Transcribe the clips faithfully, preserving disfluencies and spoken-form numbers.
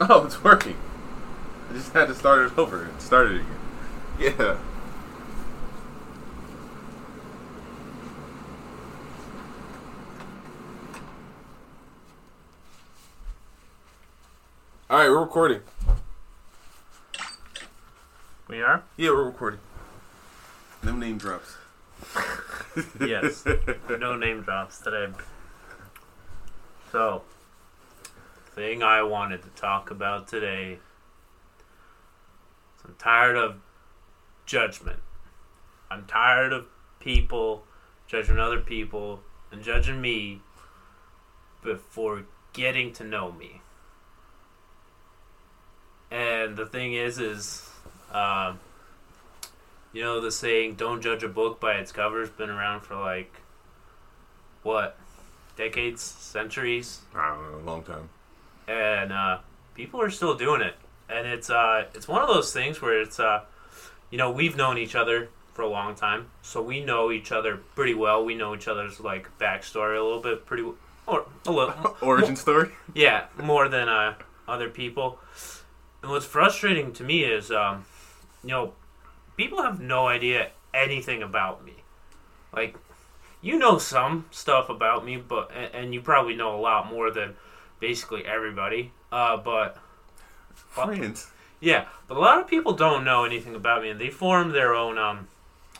Oh, it's working. I just had to start it over. It started again. Yeah. All right, we're recording. We are? Yeah, we're recording. No name drops. Yes. No name drops today. So, thing I wanted to talk about today. I'm tired of judgment. I'm tired of people judging other people and judging me before getting to know me. And the thing is, is, uh, you know, the saying, don't judge a book by its cover, has been around for like, what, decades, centuries? I don't know, a long time. And uh, people are still doing it. And it's uh, it's one of those things where it's, uh, you know, we've known each other for a long time. So we know each other pretty well. We know each other's, like, backstory a little bit pretty well. Or a little. Origin more, story? Yeah, more than uh, other people. And what's frustrating to me is, um, you know, people have no idea anything about me. Like, you know some stuff about me, but and you probably know a lot more than basically everybody. Uh, but friends, yeah, but a lot of people don't know anything about me, and they form their own um,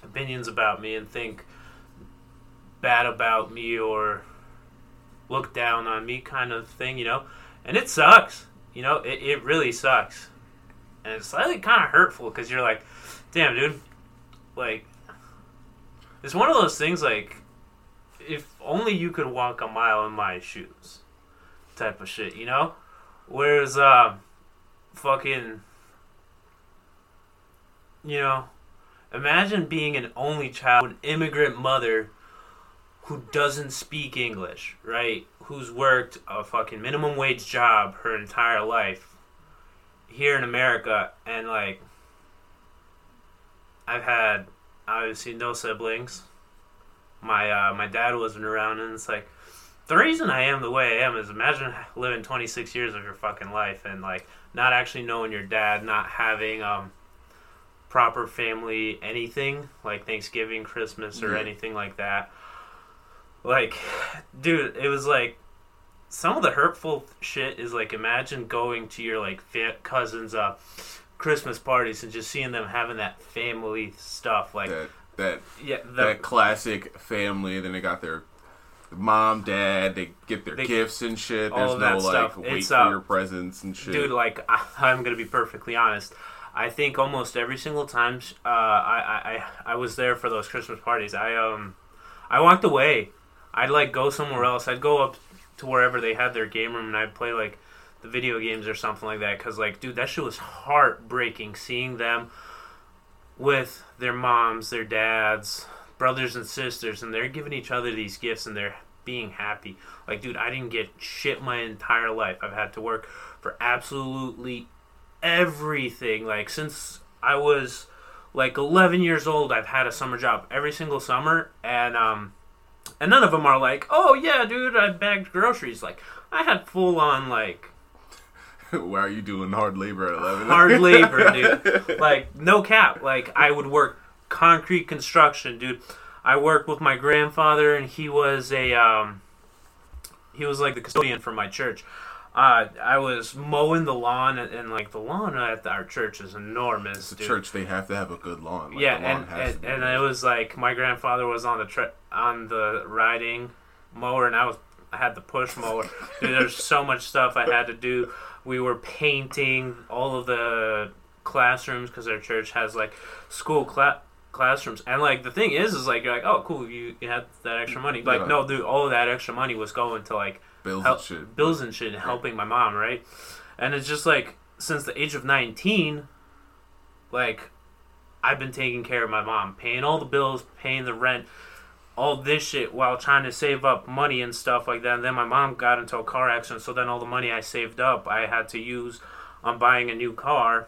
opinions about me and think bad about me or look down on me, kind of thing, you know. And it sucks. You know, it, it really sucks. And it's slightly kind of hurtful because you're like, damn, dude. Like, it's one of those things like, if only you could walk a mile in my shoes type of shit, you know? Whereas, uh, fucking, you know, imagine being an only child, an immigrant mother who doesn't speak English, right? Who's worked a fucking minimum wage job her entire life here in America, and like I've had obviously no siblings. My uh, my dad wasn't around, and it's like the reason I am the way I am is imagine living twenty-six years of your fucking life and like not actually knowing your dad, not having um proper family anything like Thanksgiving, Christmas, or yeah. anything like that. Like, dude, it was like, some of the hurtful shit is like, imagine going to your, like, fa- cousins' uh, Christmas parties and just seeing them having that family stuff. Like, that, that, yeah, the, that classic family, then they got their mom, dad, they get their they, gifts and shit. There's all of that no, stuff. like, wait it's, for uh, your presents and shit. Dude, like, I, I'm going to be perfectly honest. I think almost every single time uh, I, I, I was there for those Christmas parties, I, um, I walked away. I'd, like, go somewhere else. I'd go up to wherever they had their game room, and I'd play, like, the video games or something like that. Because, like, dude, that shit was heartbreaking seeing them with their moms, their dads, brothers and sisters, and they're giving each other these gifts, and they're being happy. Like, dude, I didn't get shit my entire life. I've had to work for absolutely everything. Like, since I was, like, eleven years old, I've had a summer job every single summer, and, um... and none of them are like, oh, yeah, dude, I bagged groceries. Like, I had full-on, like... Why are you doing hard labor at eleven? Hard labor, dude. Like, no cap. Like, I would work concrete construction, dude. I worked with my grandfather, and he was a, um... he was, like, the custodian for my church. Uh, I was mowing the lawn, and, and like, the lawn at our church is enormous, it's a dude. Church, they have to have a good lawn. Like, yeah, the lawn and, has and, to and it was, like, my grandfather was on the... Tri- on the riding mower, and I was I had the push mower. Dude, there's so much stuff I had to do. We were painting all of the classrooms because our church has like school cla- classrooms. And like the thing is, is like you're like, oh cool, you, you had that extra money. Like yeah. no, dude, all of that extra money was going to like bills help, and shit, bills and shit, and yeah. helping my mom, right? And it's just like since the age of nineteen, like I've been taking care of my mom, paying all the bills, paying the rent. All this shit while trying to save up money and stuff like that. And then my mom got into a car accident, so then all the money I saved up I had to use on buying a new car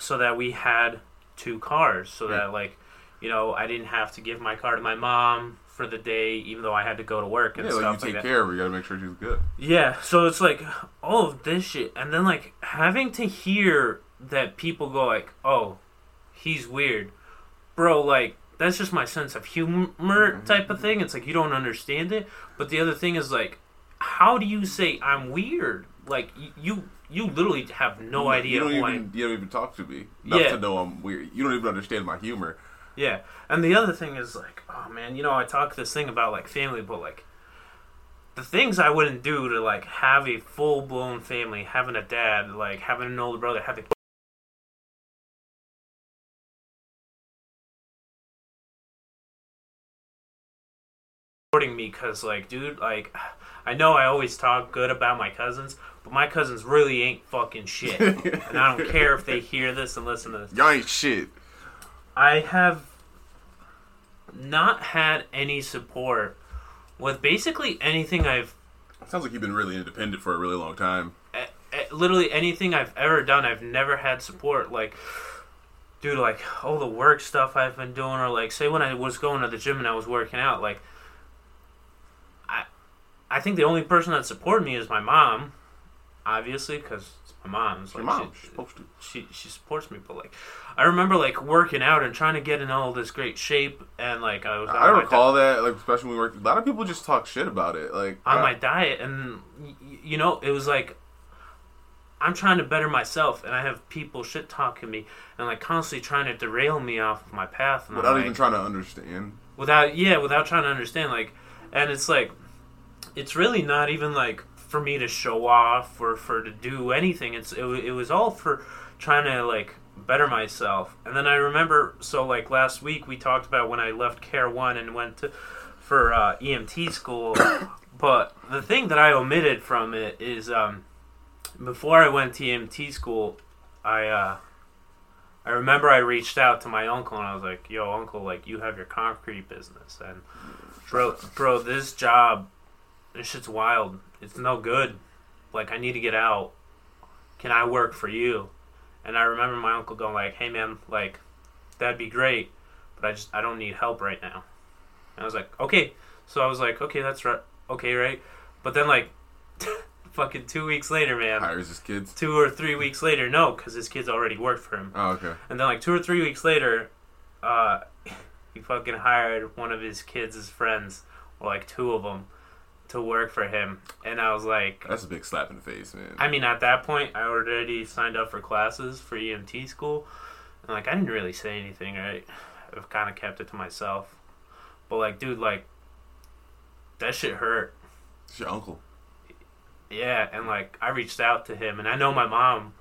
so that we had two cars. So yeah. that, like, you know, I didn't have to give my car to my mom for the day, even though I had to go to work and yeah, stuff like that. Yeah, like, you take like care of her. You gotta make sure she's good. Yeah, so it's like all of this shit. And then, like, having to hear that people go like, oh, he's weird. Bro, like, that's just my sense of humor type of thing. It's like, you don't understand it. But the other thing is, like, how do you say I'm weird? Like, you you literally have no idea why. You don't, even, you don't even talk to me. Enough yeah. to know I'm weird. You don't even understand my humor. Yeah. And the other thing is, like, oh, man, you know, I talk this thing about, like, family, but, like, the things I wouldn't do to, like, have a full-blown family, having a dad, like, having an older brother, having... me because, like, dude, like, I know I always talk good about my cousins, but my cousins really ain't fucking shit. And I don't care if they hear this and listen to this. Y'all ain't shit. I have not had any support with basically anything I've... Sounds like you've been really independent for a really long time. A, a, literally anything I've ever done, I've never had support. Like, dude, like, all the work stuff I've been doing, or, like, say when I was going to the gym and I was working out, like, I think the only person that supported me is my mom, obviously, because it's my mom. It's like my mom, she, she's supposed to. She, she supports me, but, like, I remember, like, working out and trying to get in all this great shape, and, like, I was on I my recall diet. That, like, especially when we worked, a lot of people just talk shit about it, like. On I, my diet, and, you know, it was, like, I'm trying to better myself, and I have people shit talking me, and, like, constantly trying to derail me off of my path. And without I'm even like, trying to understand. Without, yeah, without trying to understand, like, and it's, like. It's really not even, like, for me to show off or for to do anything. It's it, it was all for trying to, like, better myself. And then I remember, so, like, last week we talked about when I left Care one and went to for uh, E M T school. But the thing that I omitted from it is um, before I went to E M T school, I uh, I remember I reached out to my uncle and I was like, yo, uncle, like, you have your concrete business. And, bro, bro this job... This shit's wild. It's no good. Like, I need to get out. Can I work for you? And I remember my uncle going like, hey, man, like, that'd be great, but I just, I don't need help right now. And I was like, okay. So I was like, okay, that's right. Okay, right? But then, like, fucking two weeks later, man. Hires his kids? Two or three weeks later. No, because his kids already worked for him. Oh, okay. And then, like, two or three weeks later, uh, he fucking hired one of his kids' his friends, or, like, two of them. To work for him, and I was like, that's a big slap in the face, man. I mean, at that point I already signed up for classes for E M T school, and, like, I didn't really say anything, right? I've kind of kept it to myself, but, like, dude, like, that shit hurt. It's your uncle. Yeah. And, like, I reached out to him, and I know my mom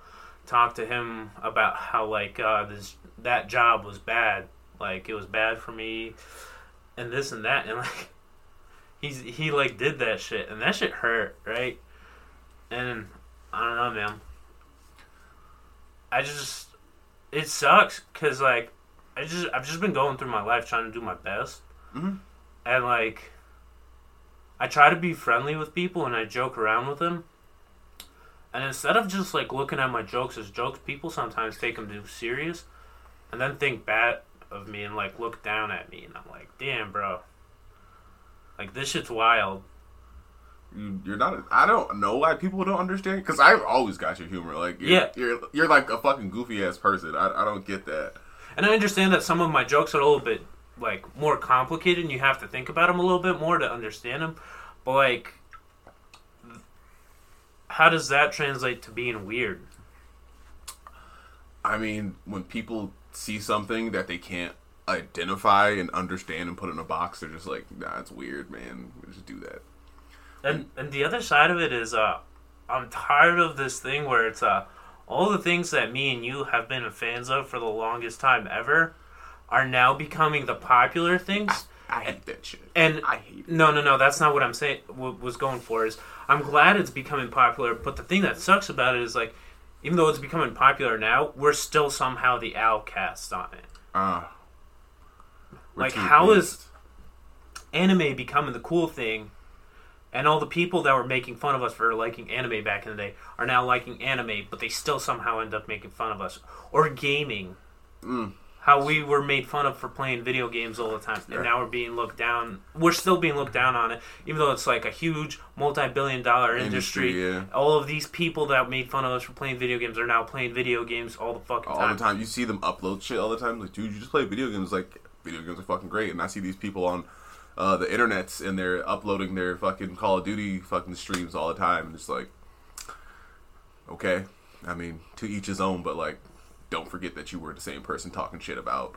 talked to him about how, like, uh this that job was bad, like, it was bad for me and this and that, and, like, He's, he, like, did that shit, and that shit hurt, right? And I don't know, man. I just, it sucks, because, like, I just, I've just been going through my life trying to do my best. Mm-hmm. And, like, I try to be friendly with people, and I joke around with them. And instead of just, like, looking at my jokes as jokes, people sometimes take them too serious, and then think bad of me, and, like, look down at me, and I'm like, damn, bro. Like, this shit's wild. You're not... I don't know why people don't understand. Because I've always got your humor. Like, you're, yeah. You're, you're like a fucking goofy-ass person. I, I don't get that. And I understand that some of my jokes are a little bit, like, more complicated. And you have to think about them a little bit more to understand them. But, like... How does that translate to being weird? I mean, when people see something that they can't identify and understand and put in a box, they're just like, nah, it's weird, man. We just do that. And and the other side of it is, uh, I'm tired of this thing where it's uh, all the things that me and you have been fans of for the longest time ever are now becoming the popular things. I, I hate that shit. And I hate it. No, no, no, that's not what I'm saying. What was going for is, I'm glad it's becoming popular, but the thing that sucks about it is, like, even though it's becoming popular now, we're still somehow the outcasts on it. Ah. Uh. Like, how is anime becoming the cool thing, and all the people that were making fun of us for liking anime back in the day are now liking anime, but they still somehow end up making fun of us? Or gaming. Mm. how we were made fun of for playing video games all the time, and now we're being looked down. We're still being looked down on it, even though it's like a huge multi-billion dollar industry. industry yeah. All of these people that made fun of us for playing video games are now playing video games all the fucking all time. All the time. You see them upload shit all the time. Like, dude, you just play video games. Like, video games are fucking great. And I see these people on uh, the internets, and they're uploading their fucking Call of Duty fucking streams all the time. And it's like, okay. I mean, to each his own, but like, don't forget that you were the same person talking shit about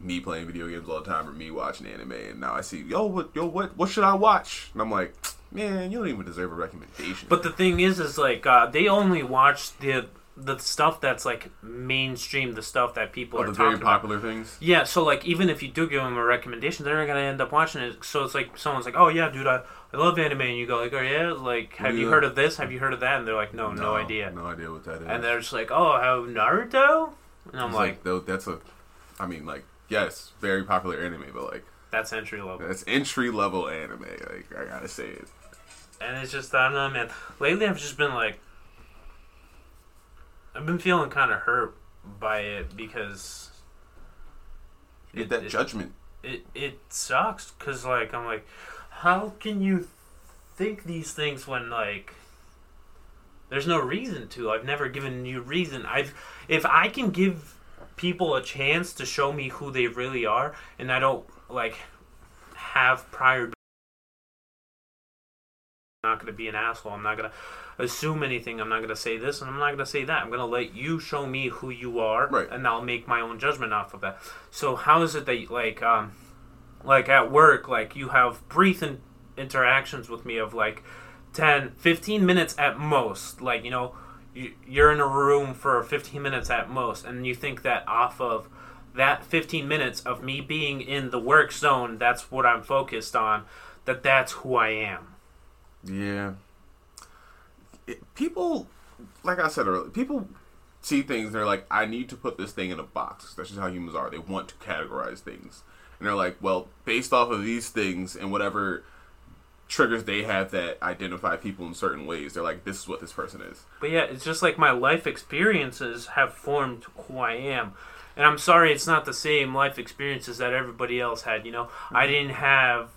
me playing video games all the time or me watching anime. And now I see, yo, what, yo, what, what should I watch? And I'm like, man, you don't even deserve a recommendation. But the thing is, is like, uh, they only watch the the stuff that's like mainstream, the stuff that people oh, are talking about. The very popular about. things? Yeah, so like, even if you do give them a recommendation, they're not going to end up watching it. So it's like, someone's like, oh yeah, dude, I, I love anime. And you go like, oh yeah, like, have yeah. you heard of this? Have you heard of that? And they're like, no, no, no idea. No idea what that is. And they're just like, oh, I have Naruto? And I'm like, like, that's a, I mean, like, yes, very popular anime, but like, that's entry level. That's entry level anime. Like, I gotta say it. And it's just, I don't know, man. Lately I've just been like, I've been feeling kind of hurt by it because it, it, that it, judgment. It it sucks because like I'm like, how can you think these things when like there's no reason to? I've never given you reason. I've if I can give people a chance to show me who they really are, and I don't like have prior. I'm not going to be an asshole. I'm not going to assume anything. I'm not going to say this and I'm not going to say that. I'm going to let you show me who you are, right, and I'll make my own judgment off of that. So how is it that like um, like at work, like you have brief in- interactions with me of like ten, fifteen minutes at most. Like, you know, you, you're in a room for fifteen minutes at most, and you think that off of that fifteen minutes of me being in the work zone, that's what I'm focused on, that that's who I am. Yeah. It, people, like I said earlier, people see things and they're like, I need to put this thing in a box. That's just how humans are. They want to categorize things. And they're like, well, based off of these things and whatever triggers they have that identify people in certain ways, they're like, this is what this person is. But yeah, it's just like my life experiences have formed who I am. And I'm sorry it's not the same life experiences that everybody else had, you know? I didn't have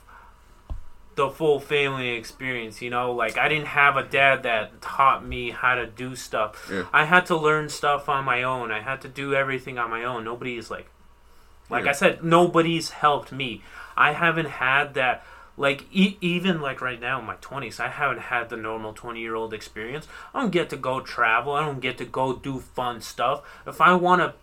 the full family experience, you know, like I didn't have a dad that taught me how to do stuff. Yeah. I had to learn stuff on my own. I had to do everything on my own. Nobody's like, like yeah. I said, nobody's helped me. I haven't had that, like e- even like right now in my twenties, I haven't had the normal twenty-year-old experience. I don't get to go travel. I don't get to go do fun stuff. If I want to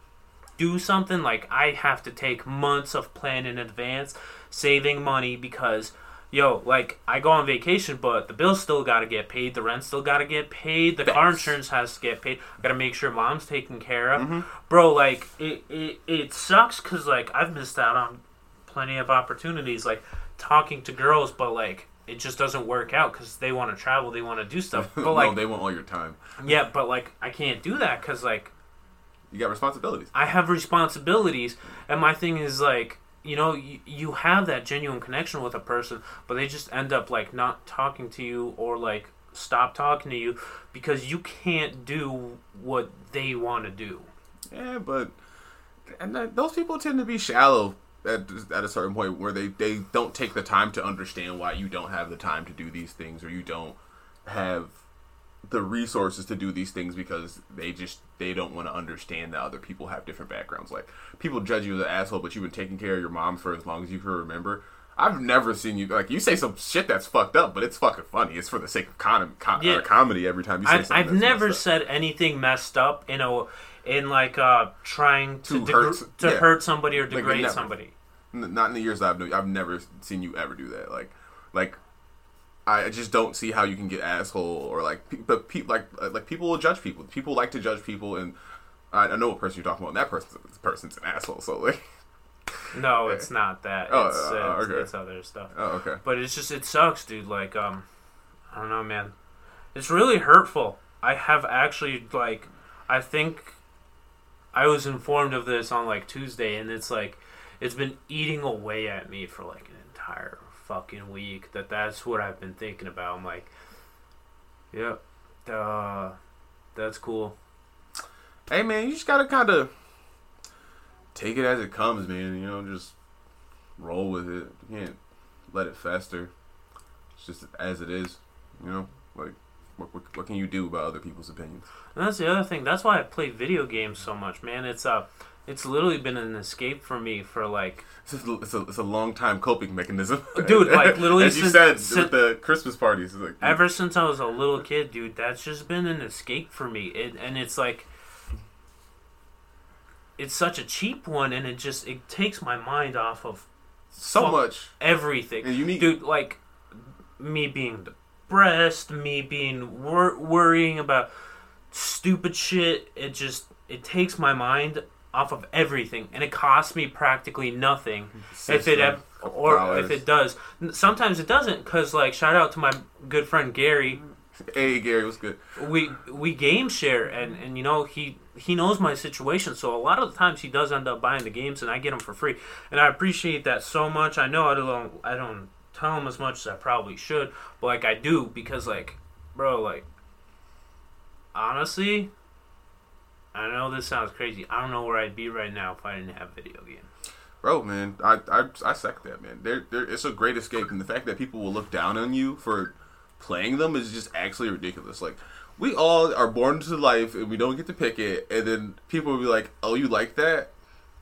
do something, like I have to take months of planning in advance, saving money because yo, like, I go on vacation, but the bills still gotta get paid, the rent still gotta get paid, the Thanks. car insurance has to get paid, I gotta make sure mom's taken care of. Mm-hmm. Bro, like, it, it, it sucks, because, like, I've missed out on plenty of opportunities, like, talking to girls, but, like, it just doesn't work out, because they want to travel, they want to do stuff, but, like... no, they want all your time. Yeah, but, like, I can't do that, because, like... You got responsibilities. I have responsibilities, and my thing is, like... You know, you, you have that genuine connection with a person, but they just end up, like, not talking to you or, like, stop talking to you because you can't do what they want to do. Yeah, but and that, those people tend to be shallow at, at a certain point where they, they don't take the time to understand why you don't have the time to do these things or you don't have the resources to do these things because they just they don't want to understand that other people have different backgrounds. Like, people judge you as an asshole, but you've been taking care of your mom for as long as you can remember. I've never seen you, like, you say some shit that's fucked up, but it's fucking funny. It's for the sake of con- con- yeah. comedy every time you say I've, something. I've never said anything messed up, you know, in like uh, trying to to, deg- hurt, to yeah. hurt somebody or degrade like, never, somebody. N- not in the years that I've known you. I've never seen you ever do that. Like, like. I just don't see how you can get asshole or like, pe- but pe- like, like people will judge people. People like to judge people, and I know what person you're talking about. And that person, this person's an asshole. So like, no, it's not that. Oh, it's, uh, it's, okay. it's other stuff. Oh, okay. But it's just it sucks, dude. Like, um, I don't know, man. It's really hurtful. I have actually like, I think I was informed of this on like Tuesday, and it's like, it's been eating away at me for like an entire fucking week. That that's what I've been thinking about. I'm like, yep, yeah, uh, that's cool. Hey man, you just gotta kind of take it as it comes, man. You know, just roll with it. You can't let it fester. It's just as it is. You know, like what, what, what can you do about other people's opinions? And that's the other thing. That's why I play video games so much, man. It's uh, it's literally been an escape for me for like. It's a it's a, it's a long time coping mechanism, dude. Like literally, as you since, said since, with the Christmas parties. Like, ever since I was a little kid, dude, that's just been an escape for me. It and it's like. It's such a cheap one, and it just it takes my mind off of so much everything. And unique. Dude, like me being depressed, me being wor- worrying about stupid shit. It just it takes my mind off of everything, and it costs me practically nothing if it ev- or dollars. If it does. Sometimes it doesn't, cause like shout out to my good friend Gary. Hey Gary, what's good? We we game share, and, and you know he. He knows my situation, so a lot of the times he does end up buying the games, and I get them for free, and I appreciate that so much. I know I don't, I don't tell him as much as I probably should, but like I do because, like, bro, like, honestly, I know this sounds crazy. I don't know where I'd be right now if I didn't have video games. Bro, man, I I, I suck that, man. They're, they're, it's a great escape, and the fact that people will look down on you for playing them is just actually ridiculous. Like. We all are born to life, and we don't get to pick it, and then people will be like, oh, you like that?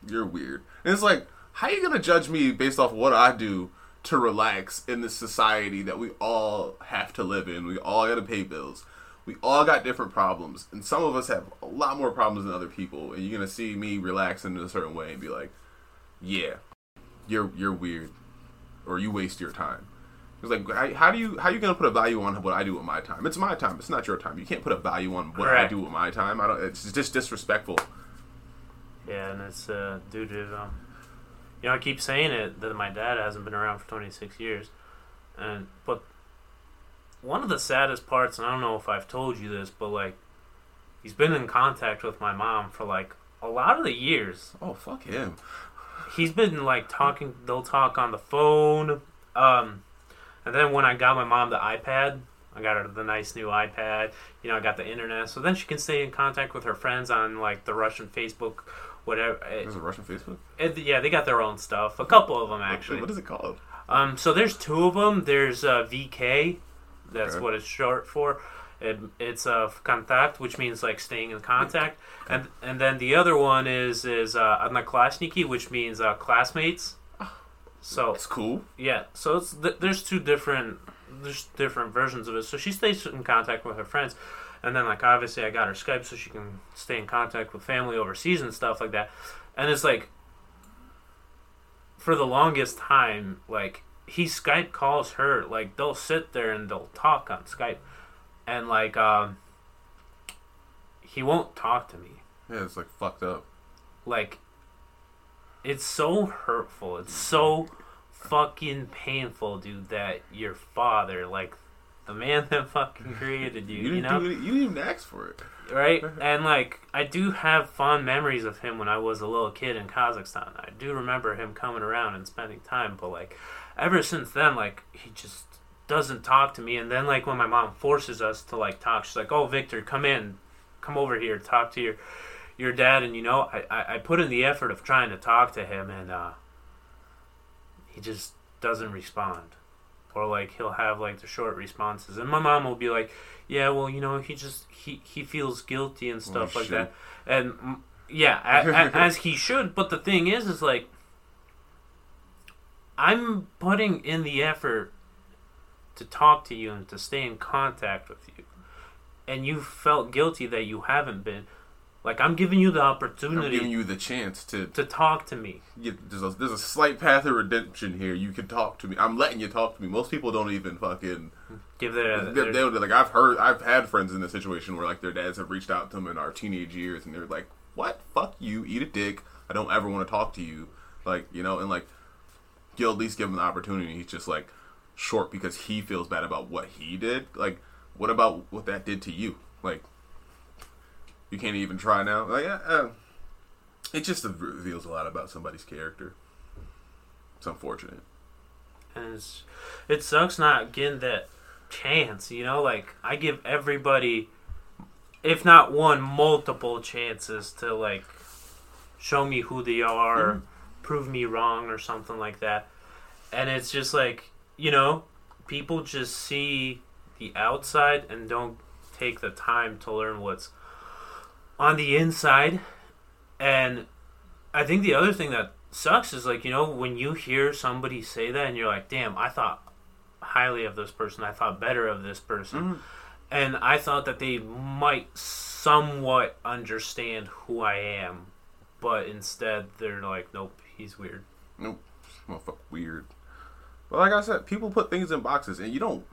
You're weird. And it's like, how are you going to judge me based off what I do to relax in this society that we all have to live in? We all got to pay bills. We all got different problems, and some of us have a lot more problems than other people, and you're going to see me relaxing in a certain way and be like, yeah, you're you're weird, or you waste your time. It's like, how do you how are you gonna put a value on what I do with my time? It's my time. It's not your time. You can't put a value on what right. I do with my time. I don't. It's just disrespectful. Yeah, and it's uh, dude, dude um, you know, I keep saying it that my dad hasn't been around for twenty-six years, and but one of the saddest parts, and I don't know if I've told you this, but like, he's been in contact with my mom for like a lot of the years. Oh fuck him. He's been like talking. They'll talk on the phone. Um. And then when I got my mom the iPad, I got her the nice new iPad, you know, I got the internet. So then she can stay in contact with her friends on, like, the Russian Facebook, whatever. There's a Russian Facebook? It, yeah, they got their own stuff. A couple of them, actually. What is it called? Um, so there's two of them. There's uh, V K. That's okay. What it's short for. It, it's uh, Kontakt, which means, like, staying in contact. Okay. And and then the other one is, is uh, Klasniki, which means uh, classmates. So it's cool. Yeah. So it's th- there's two different there's different versions of it. So she stays in contact with her friends, and then like obviously I got her Skype so she can stay in contact with family overseas and stuff like that. And it's like for the longest time, like he Skype calls her, like they'll sit there and they'll talk on Skype, and like um, he won't talk to me. Yeah, it's like fucked up. Like. It's so hurtful. It's so fucking painful, dude, that your father, like, the man that fucking created you, you, didn't you know? Do any, you didn't even ask for it. Right? And, like, I do have fond memories of him when I was a little kid in Kazakhstan. I do remember him coming around and spending time, but, like, ever since then, like, he just doesn't talk to me. And then, like, when my mom forces us to, like, talk, she's like, oh, Victor, come in. Come over here. Talk to your... your dad, and you know, I, I, I put in the effort of trying to talk to him, and uh, he just doesn't respond. Or, like, he'll have, like, the short responses. And my mom will be like, yeah, well, you know, he just, he, he feels guilty and stuff oh, like shit. that. And, yeah, a, a, as he should, but the thing is, is, like, I'm putting in the effort to talk to you and to stay in contact with you. And you felt guilty that you haven't been. Like, I'm giving you the opportunity. I'm giving you the chance to... To talk to me. Yeah, there's, a, there's a slight path of redemption here. You can talk to me. I'm letting you talk to me. Most people don't even fucking... Give their... They, their they, like, I've heard... I've had friends in this situation where, like, their dads have reached out to them in our teenage years, and they're like, what? Fuck you. Eat a dick. I don't ever want to talk to you. Like, you know, and, like, you'll at least give him the opportunity. He's just, like, short because he feels bad about what he did. Like, what about what that did to you? Like... You can't even try now. Like, uh, uh, it just reveals a lot about somebody's character. It's unfortunate. And it's, it sucks not getting that chance, you know? Like, I give everybody, if not one, multiple chances to, like, show me who they are, mm-hmm. prove me wrong or something like that. And it's just like, you know, people just see the outside and don't take the time to learn what's on the inside. And I think the other thing that sucks is, like, you know, when you hear somebody say that and you're like, damn, I thought highly of this person, I thought better of this person, mm-hmm. and I thought that they might somewhat understand who I am, but instead they're like, nope, he's weird. Nope, motherfucker weird. But like I said, people put things in boxes, and you don't,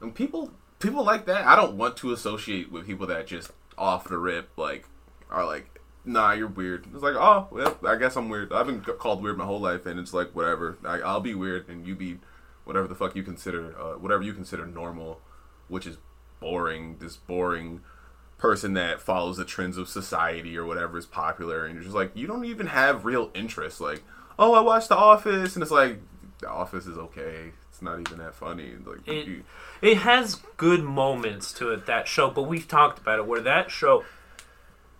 and people people like that, I don't want to associate with people that just off the rip, like, are like, nah, you're weird. It's like, oh, well, I guess I'm weird. I've been called weird my whole life, and it's like, whatever. I, I'll be weird, and you be whatever the fuck you consider, uh, whatever you consider normal, which is boring, this boring person that follows the trends of society or whatever is popular, and you're just like, you don't even have real interest. Like, oh, I watched The Office, and it's like, The Office is okay. It's not even that funny. Like, it, you, it has good moments to it, that show, but we've talked about it, where that show,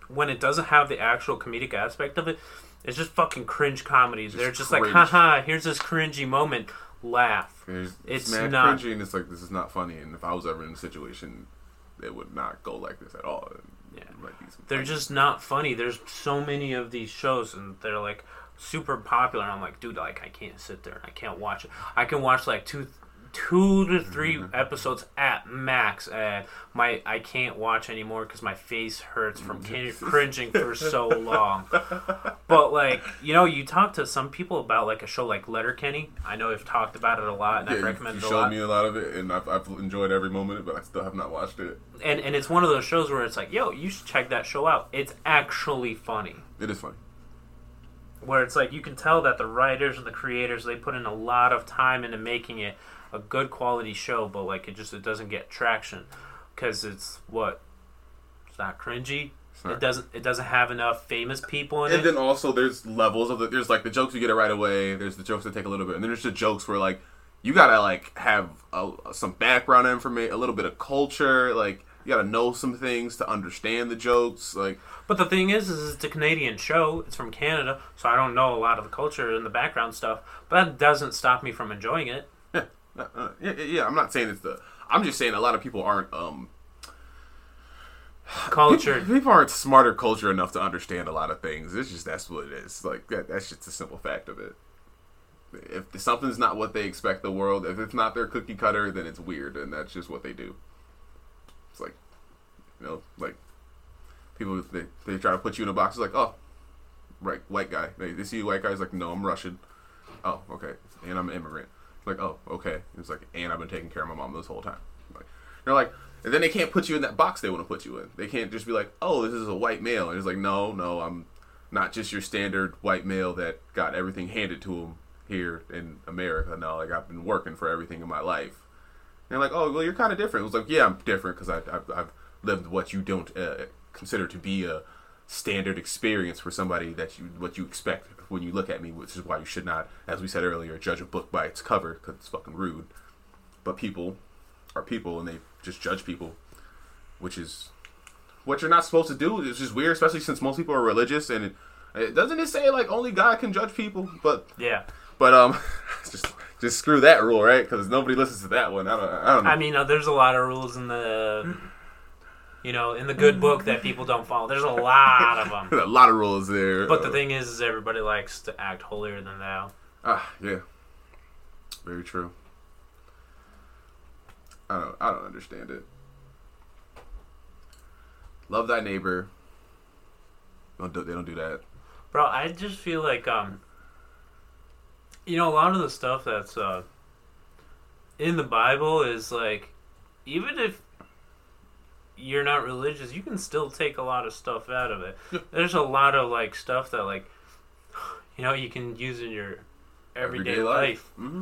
when it doesn't have the actual comedic aspect of it, it's just fucking cringe comedies. Just They're just cringe. Like, haha, here's this cringy moment. Laugh. It's, it's mad not cringy, and it's like, this is not funny. And if I was ever in a situation, it would not go like this at all. Yeah, they're funny. Just not funny. There's so many of these shows, and they're like super popular. And I'm like, dude, like I can't sit there. I can't watch it. I can watch like two, two to three mm-hmm. episodes at max, and my I can't watch anymore because my face hurts from cringing for so long. But like, you know, you talk to some people about like a show like Letterkenny. I know you've talked about it a lot, and yeah, I've recommended you, you it a lot. You showed me a lot of it, and I've, I've enjoyed every moment of it, but I still have not watched it. And and it's one of those shows where it's like, yo, you should check that show out. It's actually funny. It is funny. Where it's like, you can tell that the writers and the creators, they put in a lot of time into making it a good quality show, but like it just it doesn't get traction because it's what it's not cringy. Sorry. It doesn't it doesn't have enough famous people in and it. And then also there's levels of the, there's like the jokes you get it right away. There's the jokes that take a little bit, and then there's the jokes where like you gotta like have a, some background information, a little bit of culture, like you gotta know some things to understand the jokes. Like, but the thing is, is it's a Canadian show. It's from Canada, so I don't know a lot of the culture and the background stuff. But that doesn't stop me from enjoying it. Uh, uh, yeah, yeah, I'm not saying it's the. I'm just saying a lot of people aren't um, cultured. People, people aren't smarter culture enough to understand a lot of things. It's just that's what it is. Like that, that's just a simple fact of it. If something's not what they expect the world, if it's not their cookie cutter, then it's weird, and that's just what they do. It's like, you know, like people they they try to put you in a box. It's like, oh, right, white guy. They, they see you white guy. It's like, no, I'm Russian. Oh, okay, and I'm an immigrant. Like, oh, okay. It's like, and I've been taking care of my mom this whole time. Like, they're like, and then they can't put you in that box they want to put you in. They can't just be like, oh, this is a white male. And it's like, no, no, I'm not just your standard white male that got everything handed to him here in America. No, like, I've been working for everything in my life. And they're like, oh, well, you're kind of different. It was like, yeah, I'm different because I've, I've, I've lived what you don't uh, consider to be a standard experience for somebody that you what you expect when you look at me, which is why you should not, as we said earlier, judge a book by its cover because it's fucking rude. But people are people, and they just judge people, which is what you're not supposed to do. It's just weird, especially since most people are religious, and it, it doesn't it say like only God can judge people? But yeah, but um, just just screw that rule, right? Because nobody listens to that one. I don't. I don't know. I mean, uh, there's a lot of rules in the. You know, in the good book that people don't follow. There's a lot of them. There's a lot of rules there. But the uh, thing is, is everybody likes to act holier than thou. Ah, yeah. Very true. I don't, I don't understand it. Love thy neighbor. Don't do, they don't do that. Bro, I just feel like, um, you know, a lot of the stuff that's uh, in the Bible is like, even if you're not religious, you can still take a lot of stuff out of it. Yeah. There's a lot of like stuff that like, you know, you can use in your everyday, everyday life. life. Mm-hmm.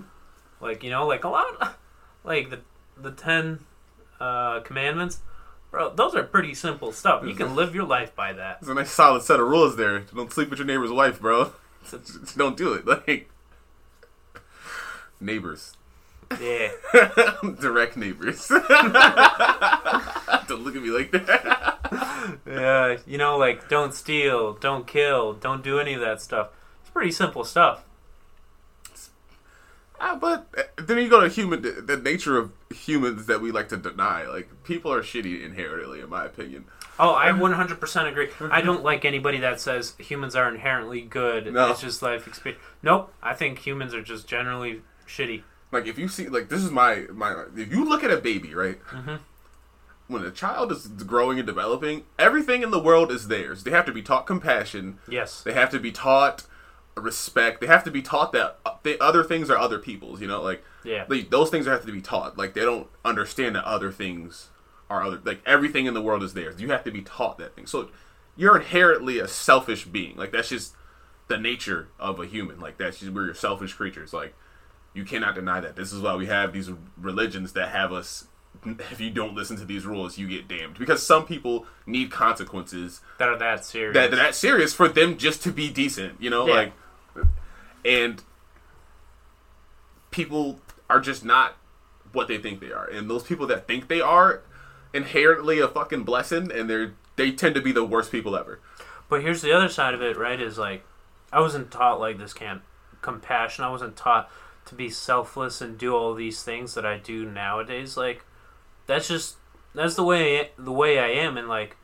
Like, you know, like a lot of, like the the ten uh, commandments, bro, those are pretty simple stuff. You can live your life by that. There's a nice solid set of rules there. Don't sleep with your neighbor's wife, bro. Just don't do it. Like, neighbors. Yeah. Direct neighbors. Don't look at me like that. Yeah, uh, you know, like, don't steal, don't kill, don't do any of that stuff. It's pretty simple stuff. Uh, but then you go to human, the nature of humans that we like to deny. Like, people are shitty inherently, in my opinion. Oh, I one hundred percent agree. I don't like anybody that says humans are inherently good. No. It's just life experience. Nope. I think humans are just generally shitty. Like, if you see, like, this is my, my if you look at a baby, right? Mm-hmm. When a child is growing and developing, everything in the world is theirs. They have to be taught compassion. Yes. They have to be taught respect. They have to be taught that other things are other people's, you know? Like, yeah. They, those things have to be taught. Like, they don't understand that other things are other. Like, everything in the world is theirs. You have to be taught that thing. So, you're inherently a selfish being. Like, that's just the nature of a human. Like, that's just, we're selfish creatures. Like, you cannot deny that. This is why we have these religions that have us, if you don't listen to these rules, you get damned. Because some people need consequences that are that serious. That are that serious for them just to be decent, you know? Yeah. Like, and people are just not what they think they are. And those people that think they are inherently a fucking blessing, and they're they tend to be the worst people ever. But here's the other side of it, right? Is like, I wasn't taught like this camp compassion. I wasn't taught to be selfless and do all these things that I do nowadays. Like, that's just, that's the way, the way I am, and like,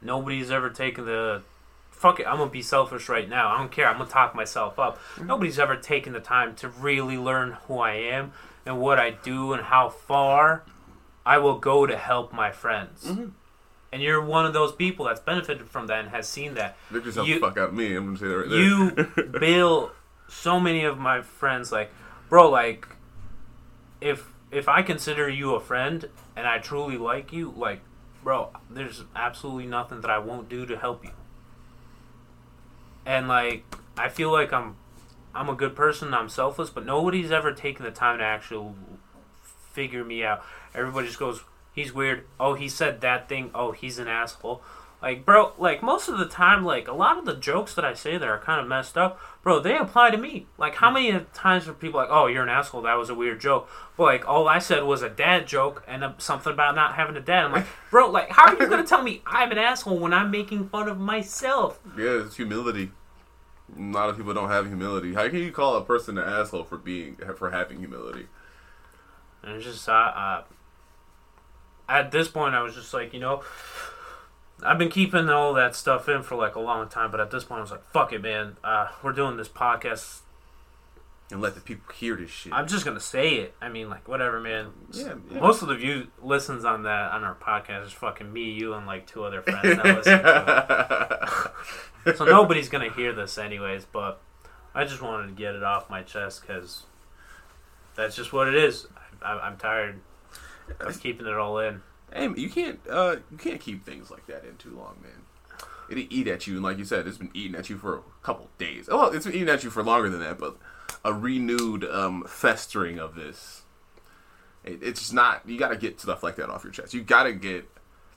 nobody's ever taken the, fuck it, I'm gonna be selfish right now, I don't care, I'm gonna talk myself up. Nobody's ever taken the time to really learn who I am, and what I do, and how far I will go to help my friends. Mm-hmm. And you're one of those people that's benefited from that, and has seen that. Look yourself the fuck out of me, I'm gonna say that right there. You, Bill, so many of my friends, like, bro, like, if if I consider you a friend and I truly like you, like, bro, there's absolutely nothing that I won't do to help you. And like, I feel like I'm I'm a good person, I'm selfless, but nobody's ever taken the time to actually figure me out. Everybody just goes, he's weird. Oh, he said that thing. Oh, he's an asshole. Like, bro, like, most of the time, like, a lot of the jokes that I say that are kind of messed up, bro, they apply to me. Like, how many times are people like, oh, you're an asshole, that was a weird joke. But, like, all I said was a dad joke and a, something about not having a dad. I'm like, bro, like, how are you going to tell me I'm an asshole when I'm making fun of myself? Yeah, it's humility. A lot of people don't have humility. How can you call a person an asshole for being, for having humility? And it's just, uh, uh, at this point, I was just like, you know, I've been keeping all that stuff in for, like, a long time, but at this point, I was like, fuck it, man. Uh, we're doing this podcast. And let the people hear this shit. I'm just going to say it. I mean, like, whatever, man. Yeah, yeah. Most of the view listens on that, on our podcast, is fucking me, you, and, like, two other friends that listen to it. So nobody's going to hear this anyways, but I just wanted to get it off my chest, because that's just what it is. I, I'm tired of keeping it all in. Hey, you can't uh, you can't keep things like that in too long, man. It'll eat at you, and like you said, it's been eating at you for a couple days. Well, it's been eating at you for longer than that, but a renewed um, festering of this. It, it's just not, you gotta get stuff like that off your chest. You gotta get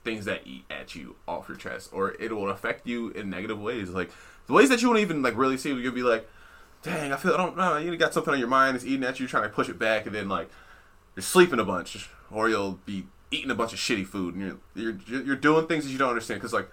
things that eat at you off your chest, or it will affect you in negative ways. Like, the ways that you won't even, like, really see, you'll be like, dang, I feel, I don't know, you got something on your mind, it's eating at you, trying to push it back, and then, like, you're sleeping a bunch, or you'll be eating a bunch of shitty food, and you're you're you're doing things that you don't understand. Because, like,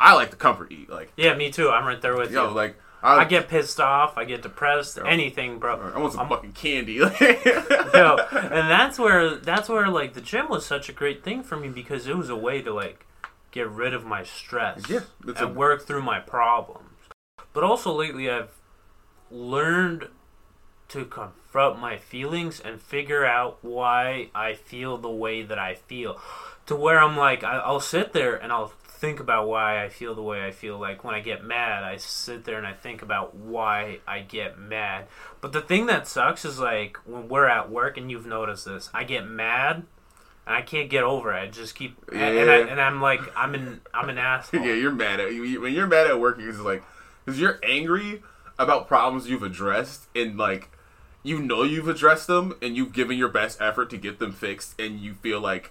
I like to comfort eat. Like, yeah, me too. I'm right there with yo, you. Like, I, I get pissed off, I get depressed, yo, anything, bro. I want some I'm, fucking candy. Yo, and that's where that's where like the gym was such a great thing for me, because it was a way to, like, get rid of my stress, yeah, and a, work through my problems. But also lately, I've learned to confront my feelings and figure out why I feel the way that I feel. To where I'm like, I'll sit there and I'll think about why I feel the way I feel. Like, when I get mad, I sit there and I think about why I get mad. But the thing that sucks is, like, when we're at work, and you've noticed this, I get mad and I can't get over it. I just keep, yeah. and, I, and I'm like, I'm an, I'm an asshole. Yeah, you're mad at, you, when you're mad at work, it's like, because you're angry about problems you've addressed, and, like, you know you've addressed them, and you've given your best effort to get them fixed, and you feel like,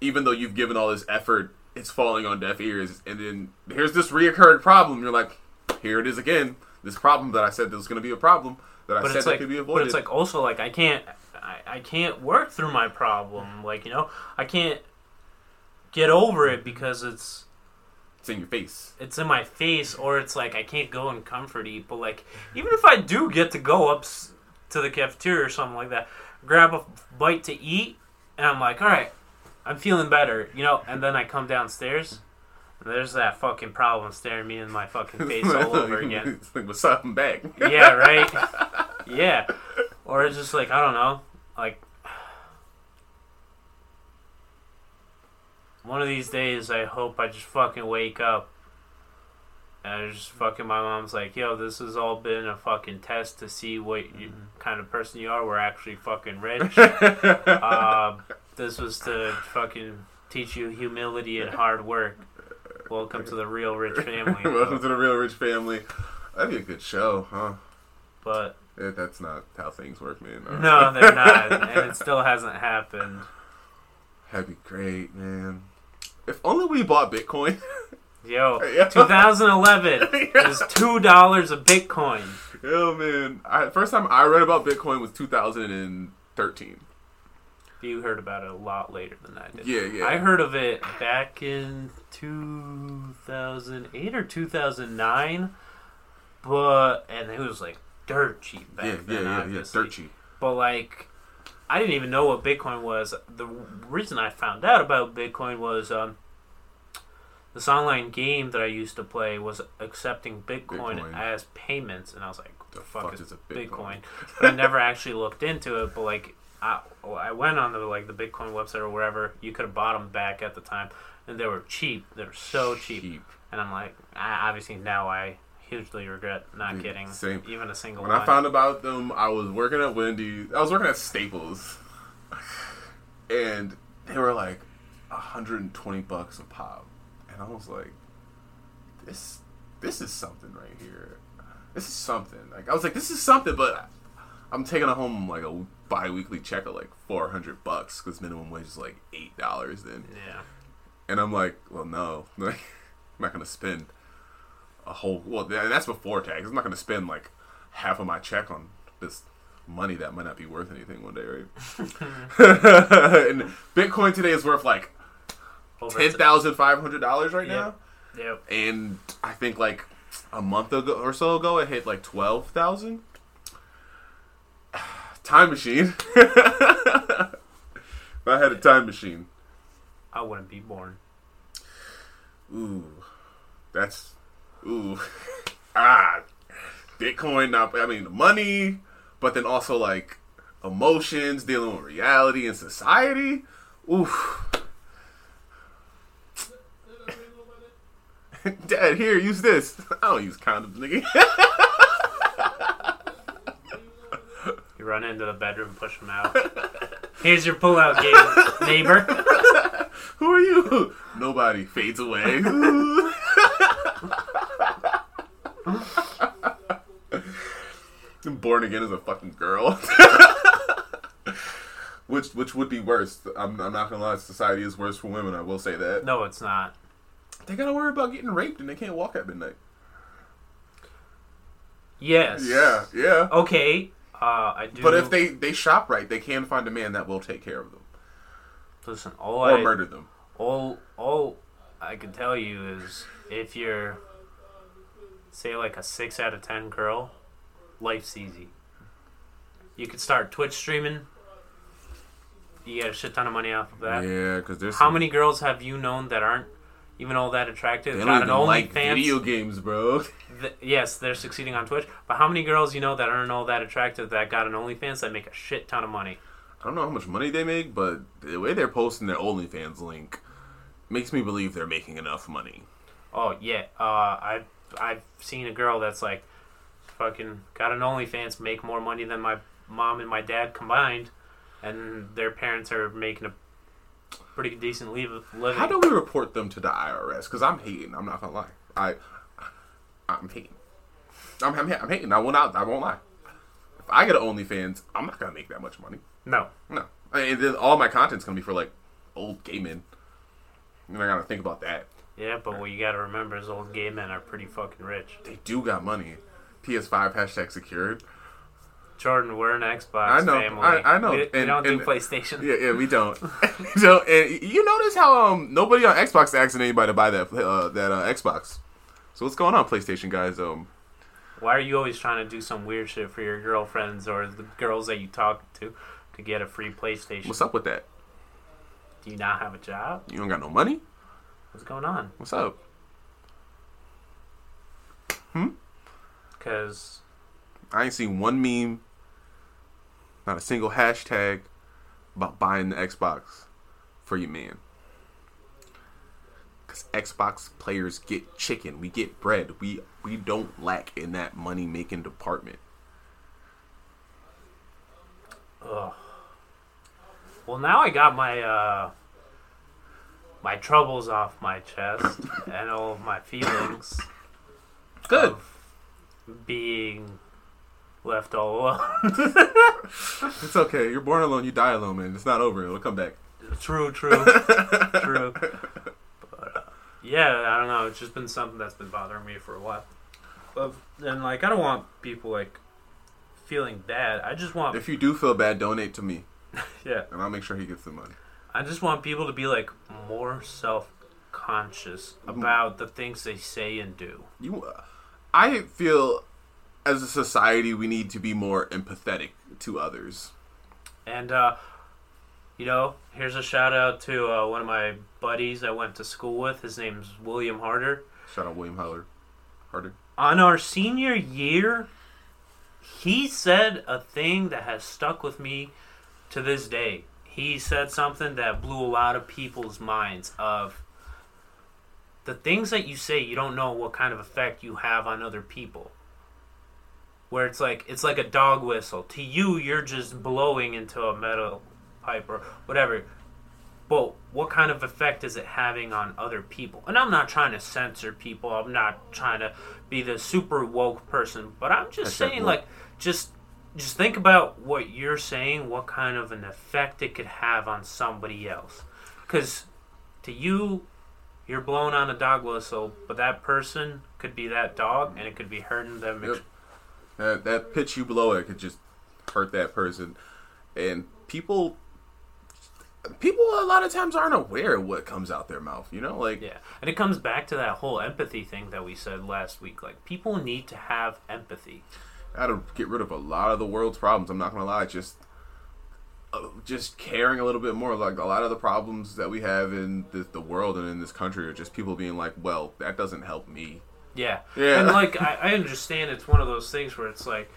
even though you've given all this effort, it's falling on deaf ears. And then here's this reoccurring problem. You're like, here it is again. This problem that I said that was going to be a problem that I but said that, like, could be avoided. But it's like, also, like, I can't, I, I can't work through my problem. Like, you know, I can't get over it because it's, it's in your face. It's in my face, or it's like I can't go and comfort eat. But like, even if I do get to go up to the cafeteria or something like that, grab a bite to eat, and I'm like, all right, I'm feeling better, you know. And then I come downstairs, and there's that fucking problem staring me in my fucking face all over again. It's like, what's up? I'm back. Yeah, right. Yeah, or it's just like I don't know, like. One of these days, I hope I just fucking wake up and I just fucking, my mom's like, yo, this has all been a fucking test to see what you, mm-hmm. kind of person you are. We're actually fucking rich. uh, this was to fucking teach you humility and hard work. Welcome to the real rich family. Welcome to the real rich family. That'd be a good show, huh? But yeah, that's not how things work, man. Right. No, they're not. And it still hasn't happened. That'd be great, man. If only we bought Bitcoin. Yo, yeah. twenty eleven yeah. is two dollars a Bitcoin. Yo, man. I, first time I read about Bitcoin was two thousand thirteen. You heard about it a lot later than I did. Yeah, yeah. I heard of it back in two thousand eight or two thousand nine, but and it was like dirt cheap back yeah, then. Yeah, yeah, yeah, dirt cheap. But like, I didn't even know what Bitcoin was. The reason I found out about Bitcoin was um, this online game that I used to play was accepting Bitcoin, Bitcoin. as payments, and I was like, "What the fuck, fuck is, is a Bitcoin?" Bitcoin? But I never actually looked into it. But like, I, I went on the like the Bitcoin website or wherever. You could have bought them back at the time, and they were cheap. They were so cheap, cheap. And I'm like, I, obviously now I hugely regret not Dude, getting same. even a single one. When line. I found about them, I was working at Wendy's. I was working at Staples. And they were like one hundred twenty bucks a pop. And I was like, this this is something right here. This is something. Like I was like, this is something, but I'm taking home like a bi-weekly check of like four hundred bucks because minimum wage is like eight dollars then. Yeah. And I'm like, well, no. I'm not going to spend a whole, well, that's before tax. I'm not going to spend like half of my check on this money that might not be worth anything one day, right? And Bitcoin today is worth like ten thousand five hundred dollars right now. Yep. Yep. And I think like a month ago or so ago, it hit like twelve thousand. Time machine. If I had a time machine, I wouldn't be born. Ooh. That's. Ooh, ah, Bitcoin, not, I mean, money, but then also, like, emotions, dealing with reality and society. Oof. Dad, here, use this. I don't use condoms, nigga. You run into the bedroom, push them out. Here's your pull-out game, neighbor. Who are you? Nobody. Fades away. Born again as a fucking girl. Which which would be worse. I'm, I'm not gonna lie, society is worse for women, I will say that. No, it's not. They gotta worry about getting raped and they can't walk at midnight. Yes. Yeah, yeah. Okay. Uh, I do. But if they, they shop right, they can find a man that will take care of them. Listen, all or I... Or murder them. All, all I can tell you is if you're... Say like a six out of ten girl, life's easy. You could start Twitch streaming. You get a shit ton of money off of that. Yeah, because there's how some... many girls have you known that aren't even all that attractive? They don't even like fans. Video games, bro. The, yes, they're succeeding on Twitch. But how many girls you know that aren't all that attractive that got an OnlyFans that make a shit ton of money? I don't know how much money they make, but the way they're posting their OnlyFans link makes me believe they're making enough money. Oh yeah, uh, I. I've seen a girl that's like, fucking got an OnlyFans, make more money than my mom and my dad combined, and their parents are making a pretty decent living. How do we report them to the I R S? Because I'm hating. I'm not gonna lie. I, I'm hating. I'm, I'm, I'm hating. I won't. I won't lie. If I get an OnlyFans, I'm not gonna make that much money. No, no. I mean, all my content's gonna be for like old gay men. I gotta think about that. Yeah, but what you gotta remember is old gay men are pretty fucking rich. They do got money. P S five hashtag secured. Jordan, we're an Xbox I know, family. I, I know. We, and, we don't and, do PlayStation. Yeah, yeah, we don't. So, and you notice how um nobody on Xbox asking anybody to buy that uh, that uh, Xbox. So what's going on, PlayStation guys? Um, why are you always trying to do some weird shit for your girlfriends or the girls that you talk to to get a free PlayStation? What's up with that? Do you not have a job? You don't got no money? What's going on? What's up? Hmm? Because I ain't seen one meme, not a single hashtag about buying the Xbox for your man. Because Xbox players get chicken. We get bread. We we don't lack in that money-making department. Ugh. Well, now I got my uh, my troubles off my chest and all of my feelings. Good. Of being left all alone. It's okay. You're born alone. You die alone, man. It's not over. It'll come back. True, true. True. But, uh, yeah, I don't know. It's just been something that's been bothering me for a while. But, and, like, I don't want people, like, feeling bad. I just want... If you do feel bad, donate to me. Yeah. And I'll make sure he gets the money. I just want people to be, like, more self-conscious about the things they say and do. You... Uh, I feel... As a society, we need to be more empathetic to others. And, uh, you know, here's a shout-out to uh, one of my buddies I went to school with. His name's William Harder. Shout-out William Harder. Harder. On our senior year, he said a thing that has stuck with me to this day. He said something that blew a lot of people's minds of the things that you say, you don't know what kind of effect you have on other people. Where it's like it's like a dog whistle. To you, you're just blowing into a metal pipe or whatever. But what kind of effect is it having on other people? And I'm not trying to censor people. I'm not trying to be the super woke person. But I'm just That's saying, like, just just think about what you're saying, what kind of an effect it could have on somebody else. Because to you, you're blowing on a dog whistle, but that person could be that dog, and it could be hurting them yep. Uh, that pitch you blow it could just hurt that person, and people, people a lot of times aren't aware of what comes out their mouth. You know, like yeah, and it comes back to that whole empathy thing that we said last week. Like people need to have empathy. That'll get rid of a lot of the world's problems. I'm not gonna lie, just, uh, just caring a little bit more. Like a lot of the problems that we have in the, the world and in this country are just people being like, well, that doesn't help me. Yeah. yeah, and like I, I understand it's one of those things where it's like,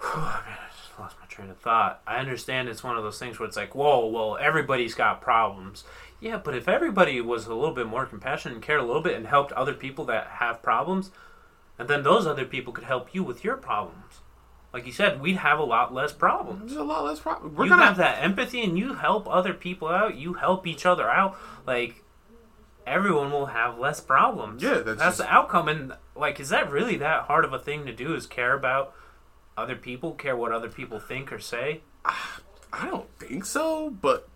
whew, man, I just lost my train of thought. I understand it's one of those things where it's like, whoa, well, everybody's got problems. Yeah, but if everybody was a little bit more compassionate and cared a little bit and helped other people that have problems, and then those other people could help you with your problems. Like you said, we'd have a lot less problems. There's a lot less problems. You gonna... have that empathy and you help other people out. You help each other out. Like... Everyone will have less problems. Yeah, that's, that's just... the outcome. And like, is that really that hard of a thing to do? Is care about other people, care what other people think or say? I, I don't think so. But